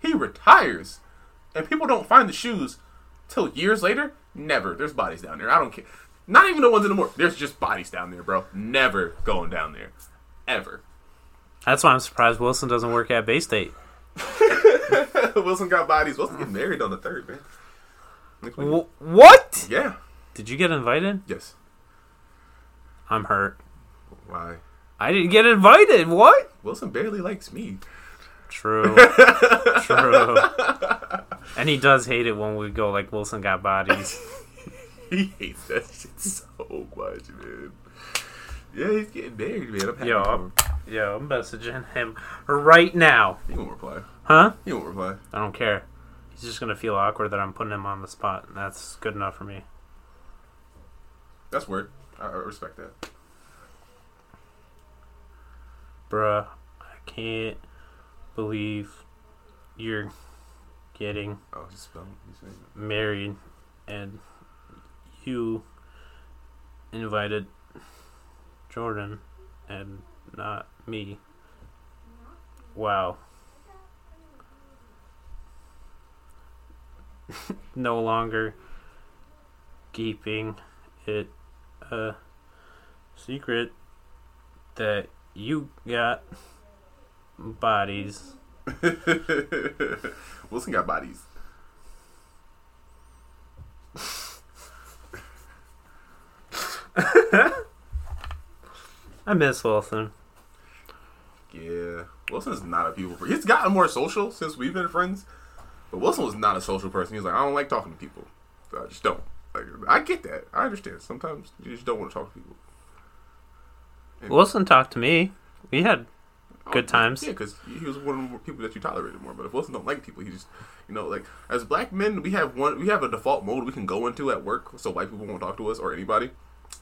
he retires. And people don't find the shoes till years later? Never. There's bodies down there. I don't care. Not even the ones in the morgue. There's just bodies down there, bro. Never going down there. Ever. That's why I'm surprised Wilson doesn't work at Bay State. Wilson got bodies. Wilson getting married on the third, man. W- what? Yeah. Did you get invited? Yes. I'm hurt. Why? I didn't get invited. What? Wilson barely likes me. True. True. And he does hate it when we go like Wilson got bodies. He hates that shit so much, man. Yeah, he's getting married, man. I'm happy yo, I'm, yo, I'm messaging him right now. He won't reply. Huh? He won't reply. I don't care. He's just going to feel awkward that I'm putting him on the spot, and that's good enough for me. That's weird. I respect that. Bruh, I can't believe you're getting oh, just married and you invited Jordan and not me. Wow. No longer keeping it a secret that you got bodies. Wilson got bodies. I miss Wilson. Yeah. Wilson's not a people person. He's gotten more social since we've been friends. But Wilson was not a social person. He was like, I don't like talking to people. So I just don't. Like, I get that. I understand. Sometimes you just don't want to talk to people. Anyway. Wilson talked to me. We had oh, good times. Yeah, because he was one of the people that you tolerated more. But if Wilson don't like people, he just, you know, like as black men, we have one, we have a default mode we can go into at work, so white people won't talk to us or anybody.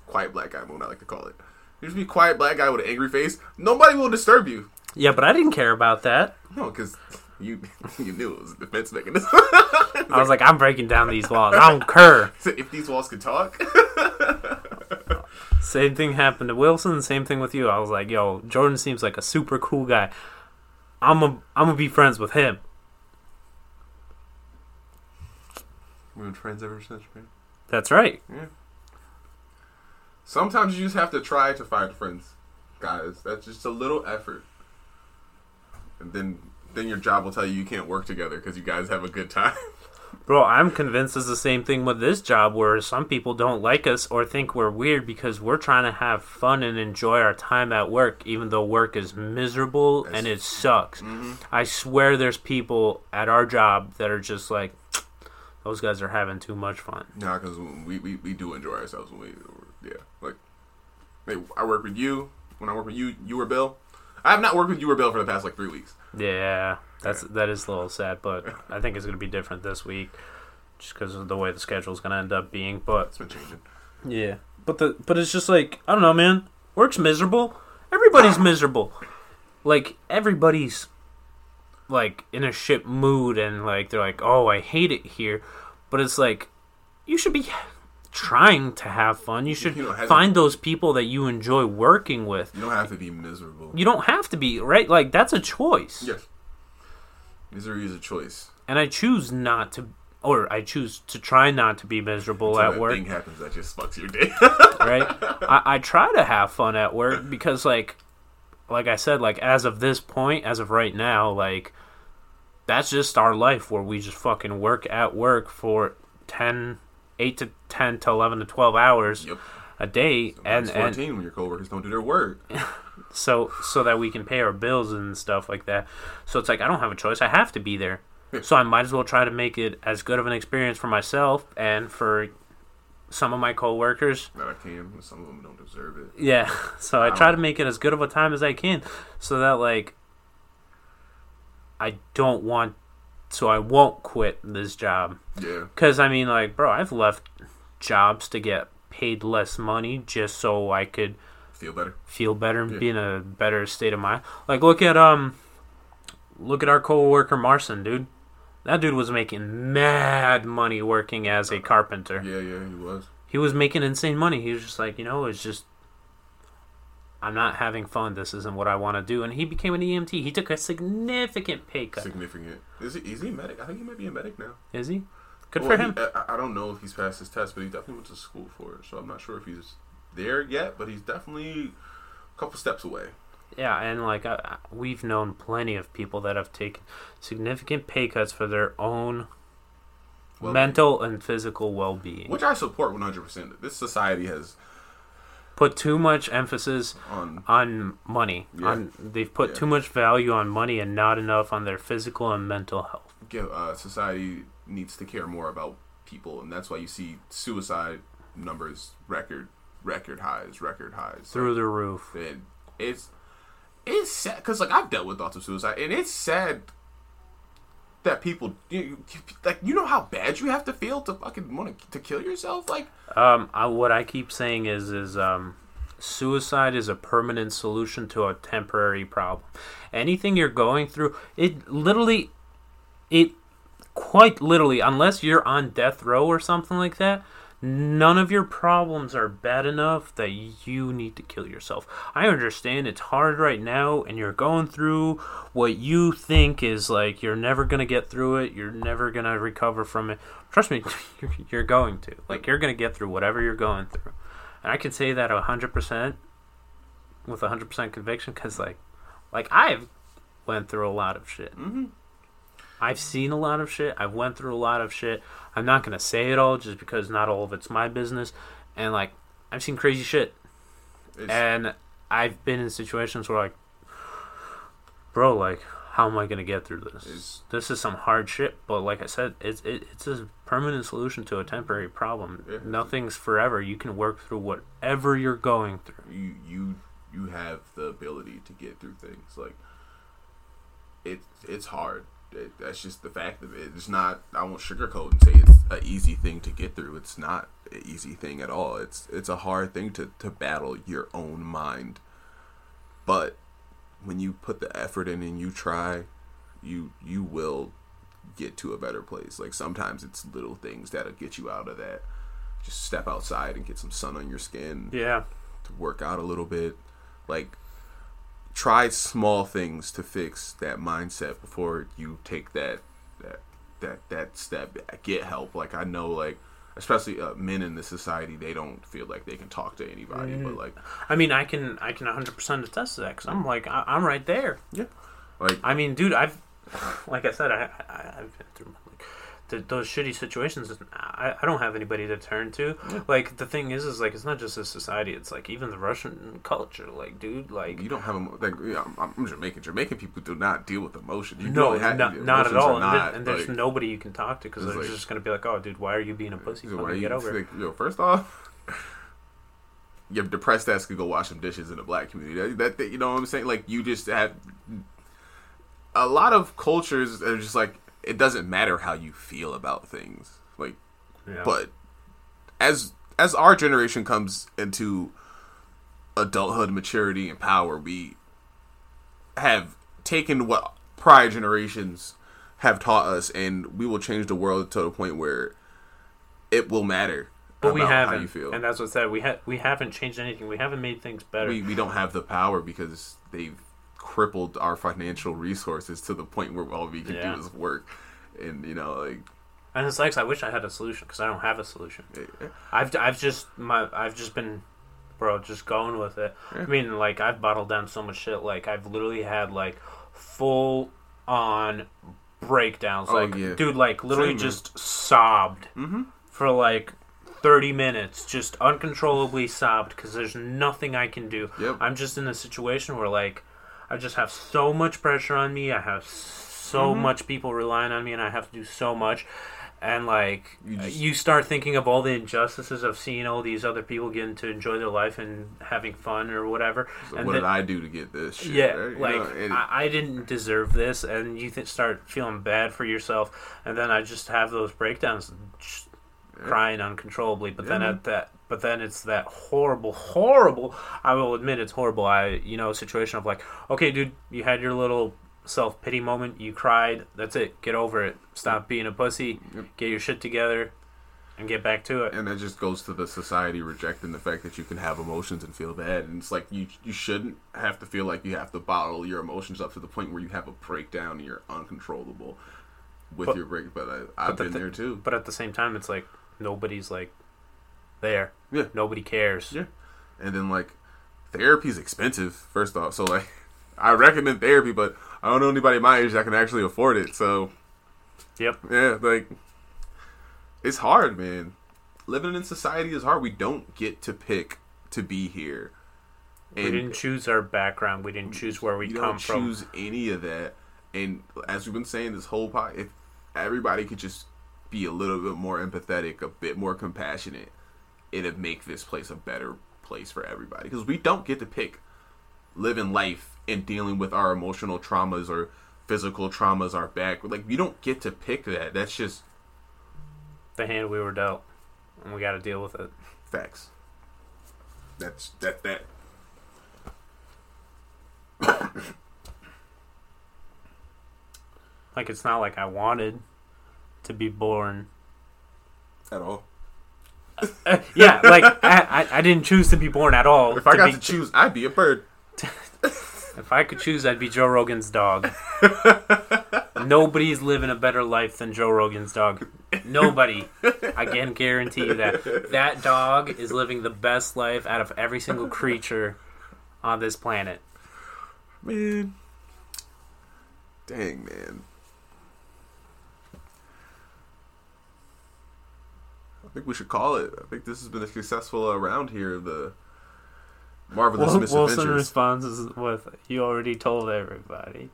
Quiet black guy mode, I like to call it. You just be quiet black guy with an angry face. Nobody will disturb you. Yeah, but I didn't care about that. No, because. You you knew it was a defense mechanism. I was like, I'm breaking down these walls. I don't care. So if these walls could talk. Same thing happened to Wilson. Same thing with you. I was like, yo, Jordan seems like a super cool guy. I'm a, I'm gonna be friends with him. We've been friends ever since, man. That's right. Yeah. Sometimes you just have to try to find friends, guys. That's just a little effort. And then... Then your job will tell you you can't work together because you guys have a good time. Bro, I'm convinced it's the same thing with this job where some people don't like us or think we're weird because we're trying to have fun and enjoy our time at work, even though work is miserable That's, and it sucks. Mm-hmm. I swear there's people at our job that are just like, those guys are having too much fun. Nah, because we, we, we do enjoy ourselves when we, yeah. Like, I work with you. When I work with you, you were Bill. I have not worked with you or Bill for the past, like, three weeks. Yeah, that's yeah. that is a little sad, but I think it's going to be different this week just because of the way the schedule's going to end up being. But it's been changing. Yeah, but, the, but it's just like, I don't know, man. Work's miserable. Everybody's miserable. Like, everybody's, like, in a shit mood, and, like, they're like, oh, I hate it here. But it's like, you should be trying to have fun. You should you find to, those people that you enjoy working with. You don't have to be miserable. You don't have to be, right? Like, that's a choice. Yes. Misery is a choice. And I choose not to, or I choose to try not to be miserable Until at that work. That thing happens that just fucks your day. Right? I, I try to have fun at work because, like, like I said, like, as of this point, as of right now, like, that's just our life where we just fucking work at work for ten, eight to ten to eleven to twelve hours yep. a day. So and, and when your coworkers don't do their work. so so that we can pay our bills and stuff like that. So it's like, I don't have a choice. I have to be there. Yeah. So I might as well try to make it as good of an experience for myself and for some of my coworkers that I can, and some of them don't deserve it. Yeah, so I, I try to make it as good of a time as I can, so that like I don't want, so I won't quit this job. Yeah, because I mean, like, bro, I've left jobs to get paid less money just so I could feel better, feel better, and yeah. be in a better state of mind. Like, look at um, look at our coworker Marcin, dude. That dude was making mad money working as a carpenter. Yeah, yeah, he was. He was making insane money. He was just like, you know, it's just, I'm not having fun. This isn't what I want to do. And he became an E M T. He took a significant pay cut. Significant. Is he, is he a medic? I think he might be a medic now. Is he? Good well, for him. He, I, I don't know if he's passed his test, but he definitely went to school for it. So I'm not sure if he's there yet, but he's definitely a couple steps away. Yeah, and like I, we've known plenty of people that have taken significant pay cuts for their own well-being. Mental and physical well-being, which I support one hundred percent. This society has put too much emphasis on, on money. Yeah. On they've put yeah. too much value on money and not enough on their physical and mental health. Yeah, uh, society needs to care more about people, and that's why you see suicide numbers record record highs, record highs through like, the roof. And it's It's sad, because, like, I've dealt with thoughts of suicide, and it's sad that people, you, like, you know how bad you have to feel to fucking want to, to kill yourself? Like, um, I, what I keep saying is, is, um, suicide is a permanent solution to a temporary problem. Anything you're going through, it literally, it quite literally, unless you're on death row or something like that, none of your problems are bad enough that you need to kill yourself. I understand it's hard right now, and you're going through what you think is like you're never going to get through it. You're never going to recover from it. Trust me, you're going to. Like, you're going to get through whatever you're going through. And I can say that one hundred percent with one hundred percent conviction because, like, like, I've went through a lot of shit. Mm-hmm. I've seen a lot of shit. I've went through a lot of shit. I'm not going to say it all just because not all of it's my business. And, like, I've seen crazy shit. It's, and I've been in situations where, like, bro, like, how am I going to get through this? This is some hard shit. But, like I said, it's it, it's a permanent solution to a temporary problem. Yeah. Nothing's forever. You can work through whatever you're going through. You, you, you have the ability to get through things. Like, it, it's hard. It, that's just the fact of it. It's not, I won't sugarcoat and say it's an easy thing to get through. It's not an easy thing at all. It's it's a hard thing to, to battle your own mind. But when you put the effort in and you try, you you will get to a better place. Like, sometimes it's little things that'll get you out of that. Just step outside and get some sun on your skin. Yeah. To work out a little bit. Like, try small things to fix that mindset before you take that that that that step. Get help. Like, I know, like, especially uh, men in this society, they don't feel like they can talk to anybody. Mm. But like, I mean, I can I can one hundred percent attest to that because I'm like I, I'm right there. Yeah. Like, I mean, dude, I've like I said, I, I I've been through my, like, th- those shitty situations, I, I don't have anybody to turn to. Like, the thing is, is like, it's not just a society. It's like even the Russian culture. Like, dude, like you don't have a, like yeah, I'm, I'm Jamaican. Jamaican people do not deal with emotion. You no, have not, not at all. Not, and, there, and there's like, nobody you can talk to because they're like, just gonna be like, oh, dude, why are you being a pussy? Why are you, get over it. Like, yo, first off. Your depressed ass could go wash some dishes in the black community. That, that, that, you know what I'm saying? Like, you just have... A lot of cultures are just like, it doesn't matter how you feel about things. Like, yeah. But as as our generation comes into adulthood, maturity, and power, we have taken what prior generations have taught us, and we will change the world to the point where it will matter. But we haven't, and that's what I said. We ha- we haven't changed anything. We haven't made things better. We we don't have the power because they've crippled our financial resources to the point where all we can yeah. do is work, and you know, like. And it's like I wish I had a solution because I don't have a solution. Yeah. I've I've just my I've just been, bro, just going with it. Yeah. I mean, like I've bottled down so much shit. Like I've literally had like full on breakdowns. Oh, like yeah. dude, like literally Same, just man. sobbed mm-hmm. for like. thirty minutes just uncontrollably sobbed because there's nothing I can do. Yep. I'm just in a situation where, like, I just have so much pressure on me. I have so mm-hmm. much people relying on me, and I have to do so much. And, like, you, just, you start thinking of all the injustices of seeing all these other people getting to enjoy their life and having fun or whatever. So and what then, did I do to get this shit? Yeah, right? like, know, it, I, I didn't deserve this. And you th- start feeling bad for yourself. And then I just have those breakdowns. Just, crying uncontrollably, but yeah. then at that, but then it's that horrible, horrible. I will admit it's horrible. I, you know, situation of like, okay, dude, you had your little self pity moment. You cried. That's it. Get over it. Stop being a pussy. Yep. Get your shit together, and get back to it. And that just goes to the society rejecting the fact that you can have emotions and feel bad. And it's like you you shouldn't have to feel like you have to bottle your emotions up to the point where you have a breakdown and you're uncontrollable with but, your break. But I, I've but been the, there too. But at the same time, it's like. Nobody's like there. Yeah. Nobody cares. Yeah. And then like therapy's expensive, first off. So like I recommend therapy, but I don't know anybody my age that can actually afford it. So Yep. Yeah, like it's hard, man. Living in society is hard. We don't get to pick to be here. And we didn't choose our background. We didn't choose where we come from. We didn't choose any of that. And as we've been saying this whole pod, if everybody could just be a little bit more empathetic, a bit more compassionate, it'd make this place a better place for everybody. Because we don't get to pick living life and dealing with our emotional traumas or physical traumas, our back. Like, we don't get to pick that. That's just the hand we were dealt, and we got to deal with it. Facts. That's that that. Like, it's not like I wanted. To be born. At all. Uh, uh, yeah, like, I, I I didn't choose to be born at all. If I to got be, to choose, I'd be a bird. If I could choose, I'd be Joe Rogan's dog. Nobody's living a better life than Joe Rogan's dog. Nobody. I can guarantee you that. That dog is living the best life out of every single creature on this planet. Man. Dang, man. I think we should call it. I think this has been a successful uh, round here of the Marvelous well, Misadventures. Wilson responds with, "You already told everybody."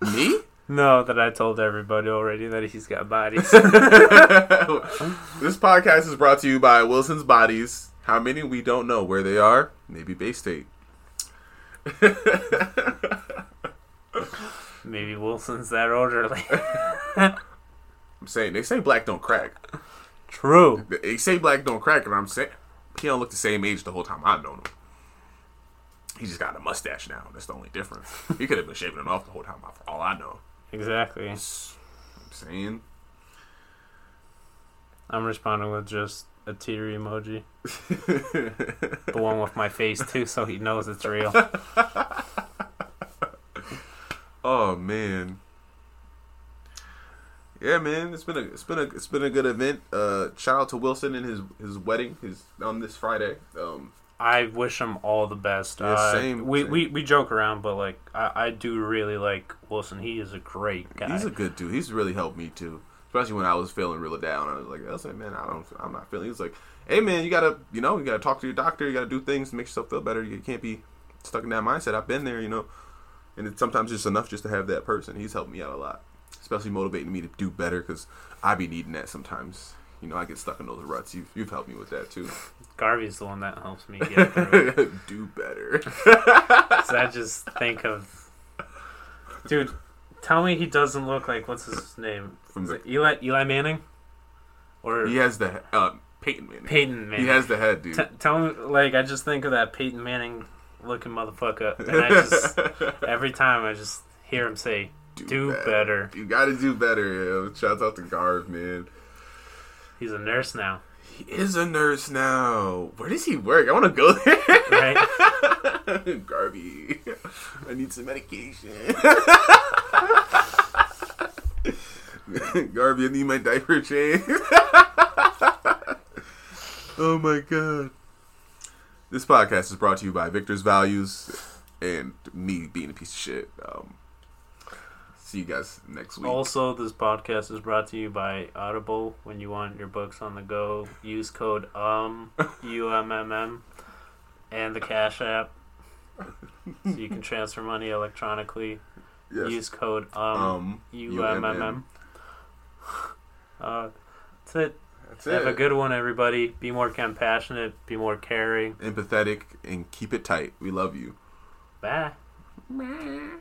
Me? No, that I told everybody already that he's got bodies. This podcast is brought to you by Wilson's Bodies. How many? We don't know where they are. Maybe Bay State. Maybe Wilson's that orderly. I'm saying they say black don't crack. True. They say black don't crack, and I'm saying he don't look the same age the whole time I've known him. He just got a mustache now. That's the only difference. He could have been shaving it off the whole time, for all I know. Exactly. I'm saying. I'm responding with just a teary emoji. The one with my face too, so he knows it's real. Oh man. Yeah, man, it's been a it's been a it's been a good event. Uh, shout out to Wilson and his his wedding, his on this Friday. Um, I wish him all the best. Yeah, uh, same, we, same. we we joke around, but like I, I do really like Wilson. He is a great guy. He's a good dude. He's really helped me too, especially when I was feeling really down. I was like, I was like, man, I don't, I'm not feeling. He was like, hey, man, you gotta, you know, you gotta talk to your doctor. You gotta do things to make yourself feel better. You can't be stuck in that mindset. I've been there, you know, and it's sometimes just enough just to have that person. He's helped me out a lot, especially motivating me to do better because I be needing that sometimes. You know, I get stuck in those ruts. You've, you've helped me with that, too. Garvey's the one that helps me get through. Do better. So I just think of... Dude, tell me he doesn't look like... What's his name? From the... Eli, Eli Manning? Or He has the... Uh, Peyton Manning. Peyton Manning. He has the head, dude. T- tell me... Like, I just think of that Peyton Manning-looking motherfucker. And I just... every time I just hear him say, do, do better. better. You gotta do better, yo. Shouts out to Garv, man. He's a nurse now. He is a nurse now. Where does he work? I want to go there. Right? Garvey, I need some medication. Garvey, I need my diaper change. Oh, my God. This podcast is brought to you by Victor's Values and me being a piece of shit. Um, see you guys next week. Also, this podcast is brought to you by Audible. When you want your books on the go, use code um U M M M and the Cash App, so you can transfer money electronically. Yes. Use code um U M M M. Uh, that's it. That's it. Have a good one, everybody. Be more compassionate. Be more caring, empathetic, and keep it tight. We love you. Bye. Bye.